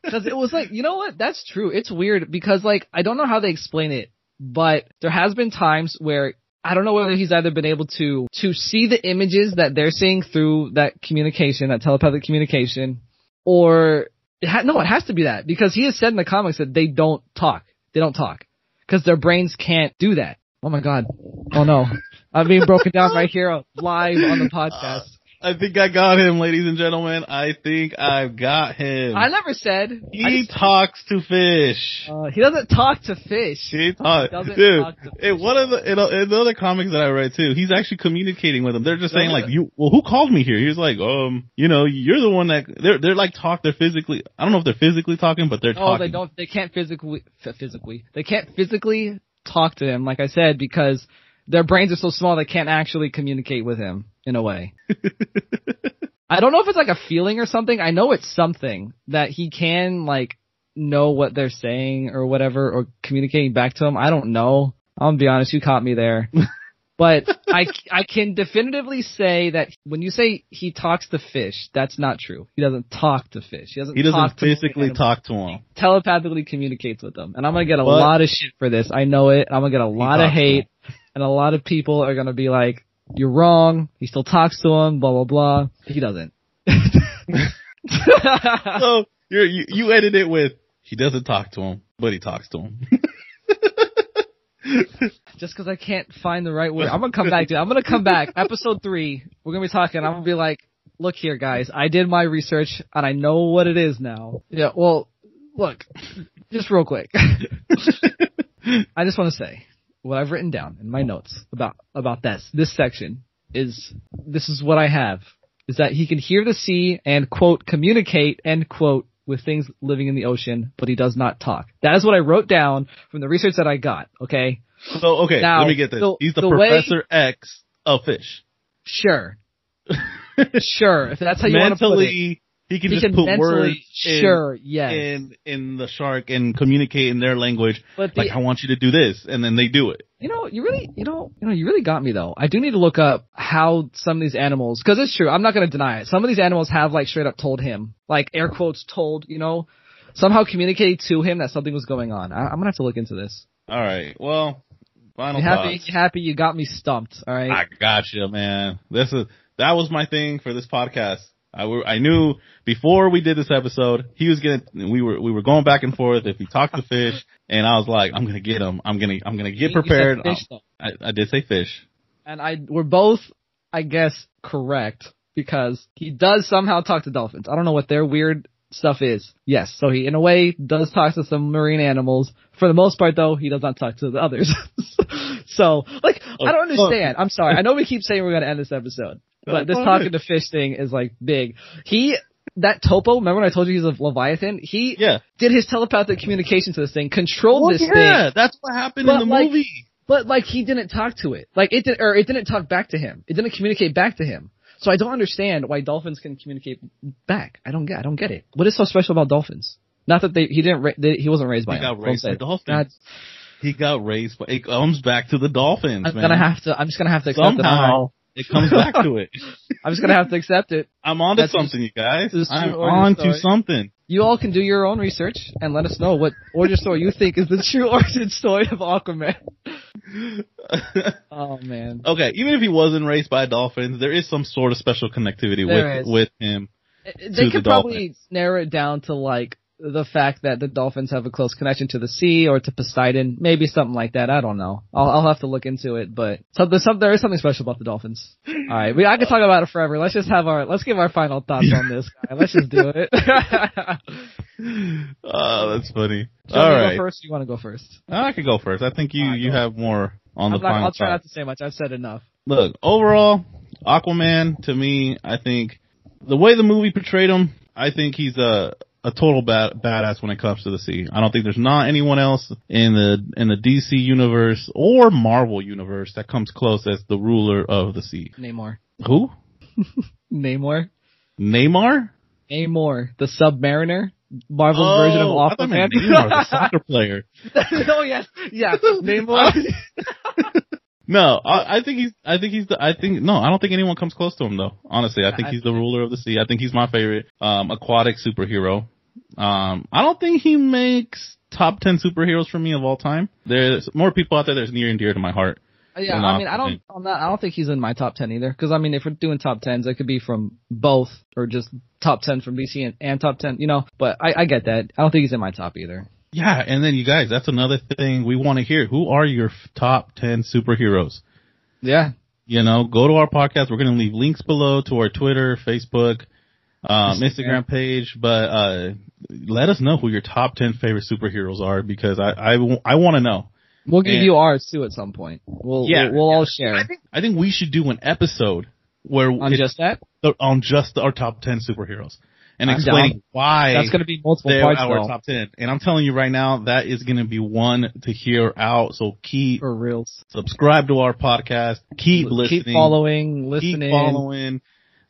Because it was like, you know what? That's true. It's weird because, like, I don't know how they explain it, but there has been times where I don't know whether he's either been able to to see the images that they're seeing through that communication, that telepathic communication, or it ha- no, it has to be that because he has said in the comics that they don't talk. They don't talk because their brains can't do that. Oh, my God. Oh, no. I'm being broken down right here live on the podcast. I think I got him, ladies and gentlemen. I think I've got him. I never said. He just, talks to fish. Uh, he doesn't talk to fish. He, talk, he doesn't dude, talk to fish. In one of the, in, in the other comics that I read too, he's actually communicating with them. They're just saying like, "You, well, who called me here?" He's like, um, you know, you're the one that, they're, they're like talk, they're physically, I don't know if they're physically talking, but they're no, talking. Oh, they don't, they can't physically, physically, they can't physically talk to him, like I said, because their brains are so small they can't actually communicate with him, in a way. I don't know if it's like a feeling or something. I know it's something that he can, like, know what they're saying or whatever, or communicating back to him. I don't know. I'm going to be honest, you caught me there. But I, I can definitively say that when you say he talks to fish, that's not true. He doesn't talk to fish. He doesn't, he doesn't talk physically to talk to him. He telepathically communicates with them. And I'm going to get a but, lot of shit for this. I know it. I'm going to get a lot of hate. And a lot of people are going to be like, you're wrong. He still talks to him, blah, blah, blah. He doesn't. So you're, you you edit it with, he doesn't talk to him, but he talks to him. Just because I can't find the right word. I'm going to come back, dude. I'm going to come back. Episode three, we're going to be talking. I'm going to be like, look here, guys. I did my research, and I know what it is now. Yeah, well, look, just real quick. I just want to say, what I've written down in my notes about about this this section is this is what I have is that he can hear the sea and quote communicate end quote with things living in the ocean, but he does not talk. That is what I wrote down from the research that I got. Okay. So okay, now, let me get this. The, He's the, the Professor way, X of fish. Sure. Sure. If that's how you mentally, want to put it. He can he just can put mentally, words in, sure, yes. in in the shark and communicate in their language. But the, like, I want you to do this, and then they do it. You know, you really, you know, you know, you really got me though. I do need to look up how some of these animals, because it's true. I'm not going to deny it. Some of these animals have like straight up told him, like air quotes told, you know, somehow communicated to him that something was going on. I, I'm gonna have to look into this. All right. Well, final thoughts. Happy, happy, you got me stumped. All right. I got you, man. This is that was my thing for this podcast. I, I knew before we did this episode, he was gonna. We were we were going back and forth. If he talked to fish, and I was like, I'm gonna get him. I'm gonna I'm gonna get prepared. Fish, I, I did say fish, and I we're both, I guess, correct because he does somehow talk to dolphins. I don't know what their weird stuff is. Yes, so he in a way does talk to some marine animals. For the most part, though, he does not talk to the others. So, like, oh, I don't understand. Oh. I'm sorry. I know we keep saying we're gonna end this episode. But this talking to fish thing is, like, big. He, that Topo, remember when I told you he's a Leviathan? He yeah. did his telepathic communication to this thing, controlled well, this yeah, thing. Yeah, that's what happened but, in the like, movie. But, like, he didn't talk to it. Like, it didn't, or it didn't talk back to him. It didn't communicate back to him. So I don't understand why dolphins can communicate back. I don't get I don't get it. What is so special about dolphins? Not that they, he didn't, ra- they, he wasn't raised by he them. Got raised by dolphins. Not, he got raised by, it comes back to the dolphins, I'm man. Gonna have to, I'm just gonna have to accept Somehow. That. It comes back to it. I'm just going to have to accept it. I'm on to That's something, you guys. I'm on story. to something. You all can do your own research and let us know what origin story you think is the true origin story of Aquaman. Oh, man. Okay, even if he wasn't raised by dolphins, there is some sort of special connectivity there with, with him They, they the could dolphins. Probably narrow it down to, like, the fact that the dolphins have a close connection to the sea or to Poseidon, maybe something like that. I don't know. I'll, I'll have to look into it, but so there's some, there is something special about the dolphins. All right. We, I could talk about it forever. Let's just have our, let's give our final thoughts on this guy. Let's just do it. Oh, that's funny. Should All right. Go first? You want to go first? I could go first. I think you, right, you have more on I'm the not, final I'll try thoughts. Not to say much. I've said enough. Look, overall, Aquaman, to me, I think the way the movie portrayed him, I think he's a, A total bad, badass when it comes to the sea. I don't think there's not anyone else in the in the D C universe or Marvel universe that comes close as the ruler of the sea. Namor. Who? Namor. Namor? Namor, the Submariner. Marvel's oh, version of Aquaman. Namor, the soccer player. Oh yes, yeah. Namor. No, I, I think he's. I think he's. The, I think no. I don't think anyone comes close to him though. Honestly, I think he's the ruler of the sea. I think he's my favorite um, aquatic superhero. Um, I don't think he makes top ten superheroes for me of all time. There's more people out there that's near and dear to my heart. Yeah, I mean, I don't. I'm not, I don't think he's in my top ten either. Because I mean, if we're doing top tens, it could be from both or just top ten from D C and, and top ten. You know, but I, I get that. I don't think he's in my top either. Yeah, and then you guys, that's another thing we want to hear. Who are your top ten superheroes? Yeah. You know, go to our podcast. We're going to leave links below to our Twitter, Facebook, um, Instagram page. But uh, let us know who your top ten favorite superheroes are, because I, I, I want to know. We'll give and, you ours, too, at some point. We'll yeah, We'll, we'll yeah. all share. I think, I think we should do an episode where on just that? The, on just our top ten superheroes. And I'm explaining down. why that's going to be multiple they're parts, our though. top ten. And I'm telling you right now, that is going to be one to hear out. So keep for reals. Subscribe to our podcast. Keep L- listening. Keep following. Listening. Keep following,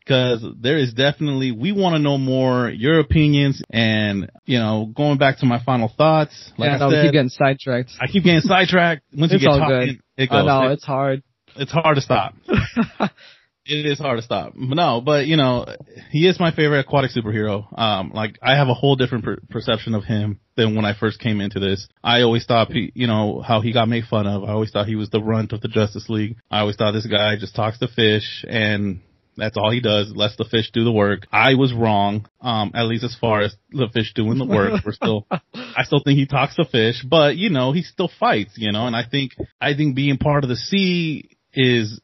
because there is definitely we want to know more your opinions. And you know, going back to my final thoughts, like yeah, I no, said, keep getting sidetracked. I keep getting sidetracked. Once it's you get talking, it goes. I know it, it's hard. It's hard to stop. It is hard to stop. No, but, you know, he is my favorite aquatic superhero. Um, like, I have a whole different per- perception of him than when I first came into this. I always thought, he, you know, how he got made fun of. I always thought he was the runt of the Justice League. I always thought this guy just talks to fish, and that's all he does, lets the fish do the work. I was wrong, um, at least as far as the fish doing the work. We're still, I still think he talks to fish, but, you know, he still fights, you know, and I think, I think being part of the sea is...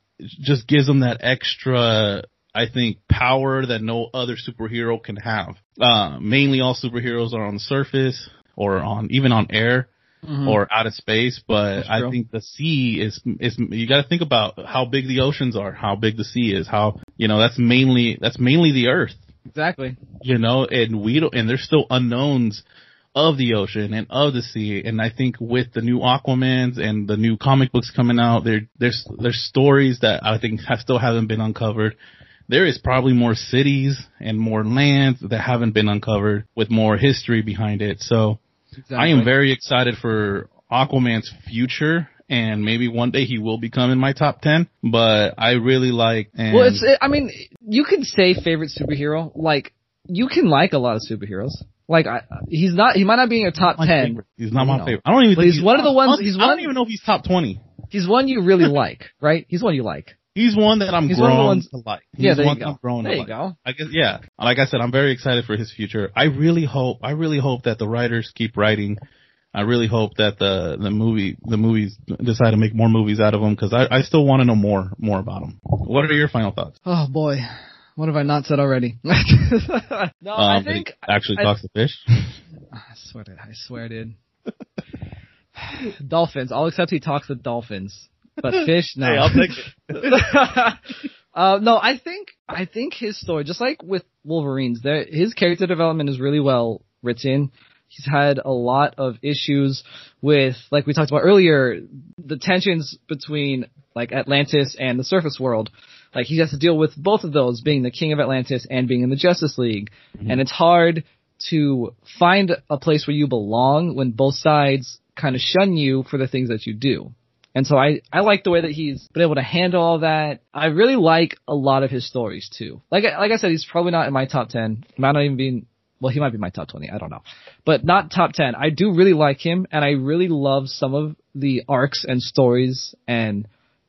just gives them that extra, I think, power that no other superhero can have. Uh, mainly all superheroes are on the surface or on even on air mm-hmm. or out of space. But I think the sea is, is you got to think about how big the oceans are, how big the sea is, how, you know, that's mainly that's mainly the earth. Exactly. You know, and we don't, and there's still unknowns of the ocean and of the sea. And I think with the new Aquamans and the new comic books coming out, there there's there's stories that I think have still haven't been uncovered. There is probably more cities and more lands that haven't been uncovered with more history behind it. So exactly. I am very excited for Aquaman's future. And maybe one day he will become in my top ten, but I really like. And well, it's, I mean, you can say favorite superhero. Like, you can like a lot of superheroes. Like, I, he's not, he might not be in your top ten. Favorite. He's not my know. favorite. I don't even think he's, he's one of the ones, he's one, I don't even know if he's top twenty. He's one you really like, right? He's one you like. He's one that I'm he's grown one of the ones, to like. He's yeah, there one you go. Grown there to you like. go. I guess, yeah. Like I said, I'm very excited for his future. I really hope, I really hope that the writers keep writing. I really hope that the, the movie, the movies decide to make more movies out of him, because I, I still want to know more, more about him. What are your final thoughts? Oh boy. What have I not said already? no, um, I think... actually talks to fish? I swear, I swear, dude. Dolphins. I'll accept he talks to dolphins. But fish, no. Hey, I'll take it. uh, no, I think I think his story, just like with Wolverine's, there, his character development is really well written. He's had a lot of issues with, like we talked about earlier, the tensions between like Atlantis and the surface world. Like, he has to deal with both of those, being the king of Atlantis and being in the Justice League. Mm-hmm. And it's hard to find a place where you belong when both sides kind of shun you for the things that you do. And so I, I like the way that he's been able to handle all that. I really like a lot of his stories, too. Like, like I said, he's probably not in my top ten. He might not even be in, well, he might be in my top twenty. I don't know. But not top ten. I do really like him, and I really love some of the arcs and stories and...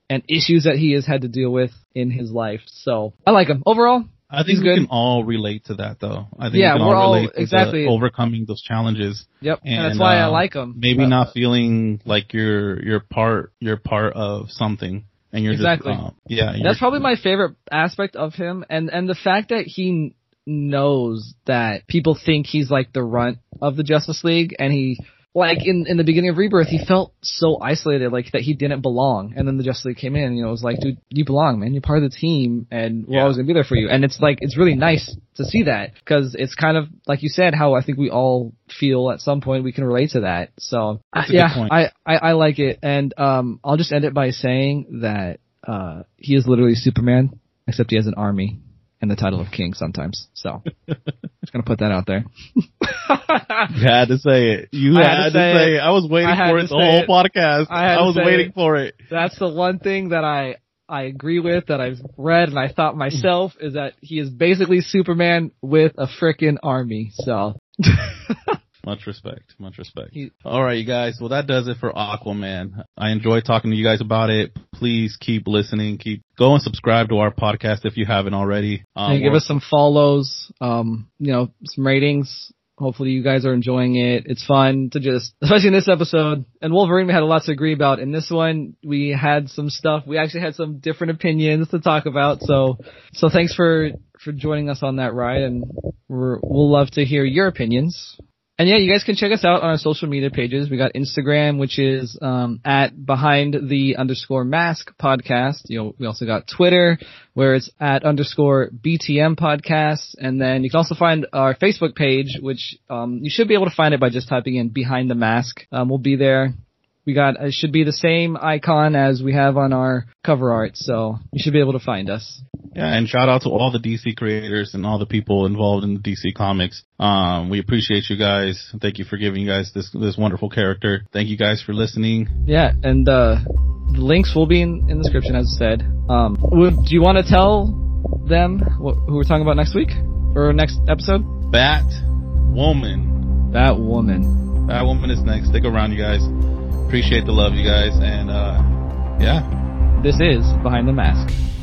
and issues that he has had to deal with in his life. So I like him overall. I think he's we good. can all relate to that, though. I think yeah, we can we're all relate all, exactly. to overcoming those challenges. Yep, and, and that's why uh, I like him. Maybe but, not feeling like you're you're part you're part of something, and you're exactly just, uh, yeah. You're, that's probably my favorite aspect of him, and and the fact that he knows that people think he's like the runt of the Justice League, and he. Like, in, in the beginning of Rebirth, he felt so isolated, like, that he didn't belong. And then the Justice League came in, and, you know, it was like, dude, you belong, man. You're part of the team, and we're yeah. always going to be there for you. And it's, like, it's really nice to see that, because it's kind of, like you said, how I think we all feel at some point we can relate to that. So, That's a yeah, good point. I, I, I like it. And um, I'll just end it by saying that uh, he is literally Superman, except he has an army and the title of king sometimes. So, just going to put that out there. You had to say it. You had, had to say, to say it. it. I was waiting I for it the whole it. podcast. I, I was waiting it. for it. That's the one thing that I I agree with, that I've read and I thought myself, is that he is basically Superman with a frickin' army. So. Much respect. Much respect. He, All right, you guys. Well, that does it for Aquaman. I enjoy talking to you guys about it. Please keep listening. Keep Go and subscribe to our podcast if you haven't already. Um, and give us some follows, um, you know, some ratings. Hopefully you guys are enjoying it. It's fun to just, especially in this episode, and Wolverine we had a lot to agree about. In this one, we had some stuff. We actually had some different opinions to talk about. So, so thanks for, for joining us on that ride, and we're, we'll love to hear your opinions. And yeah, you guys can check us out on our social media pages. We got Instagram, which is um at behind the underscore mask podcast. You know, we also got Twitter, where it's at underscore B T M podcast. And then you can also find our Facebook page, which um you should be able to find it by just typing in behind the mask. Um we'll be there. We got, it should be the same icon as we have on our cover art, so you should be able to find us. Yeah, and shout out to all the D C creators and all the people involved in the D C Comics. Um, we appreciate you guys. Thank you for giving you guys this this wonderful character. Thank you guys for listening. Yeah, and uh, the links will be in, in the description, as I said. Um, do you want to tell them what, who we're talking about next week or next episode? Batwoman. Batwoman. Batwoman is next. Stick around, you guys. Appreciate the love, you guys, and uh yeah. This is Behind the Mask.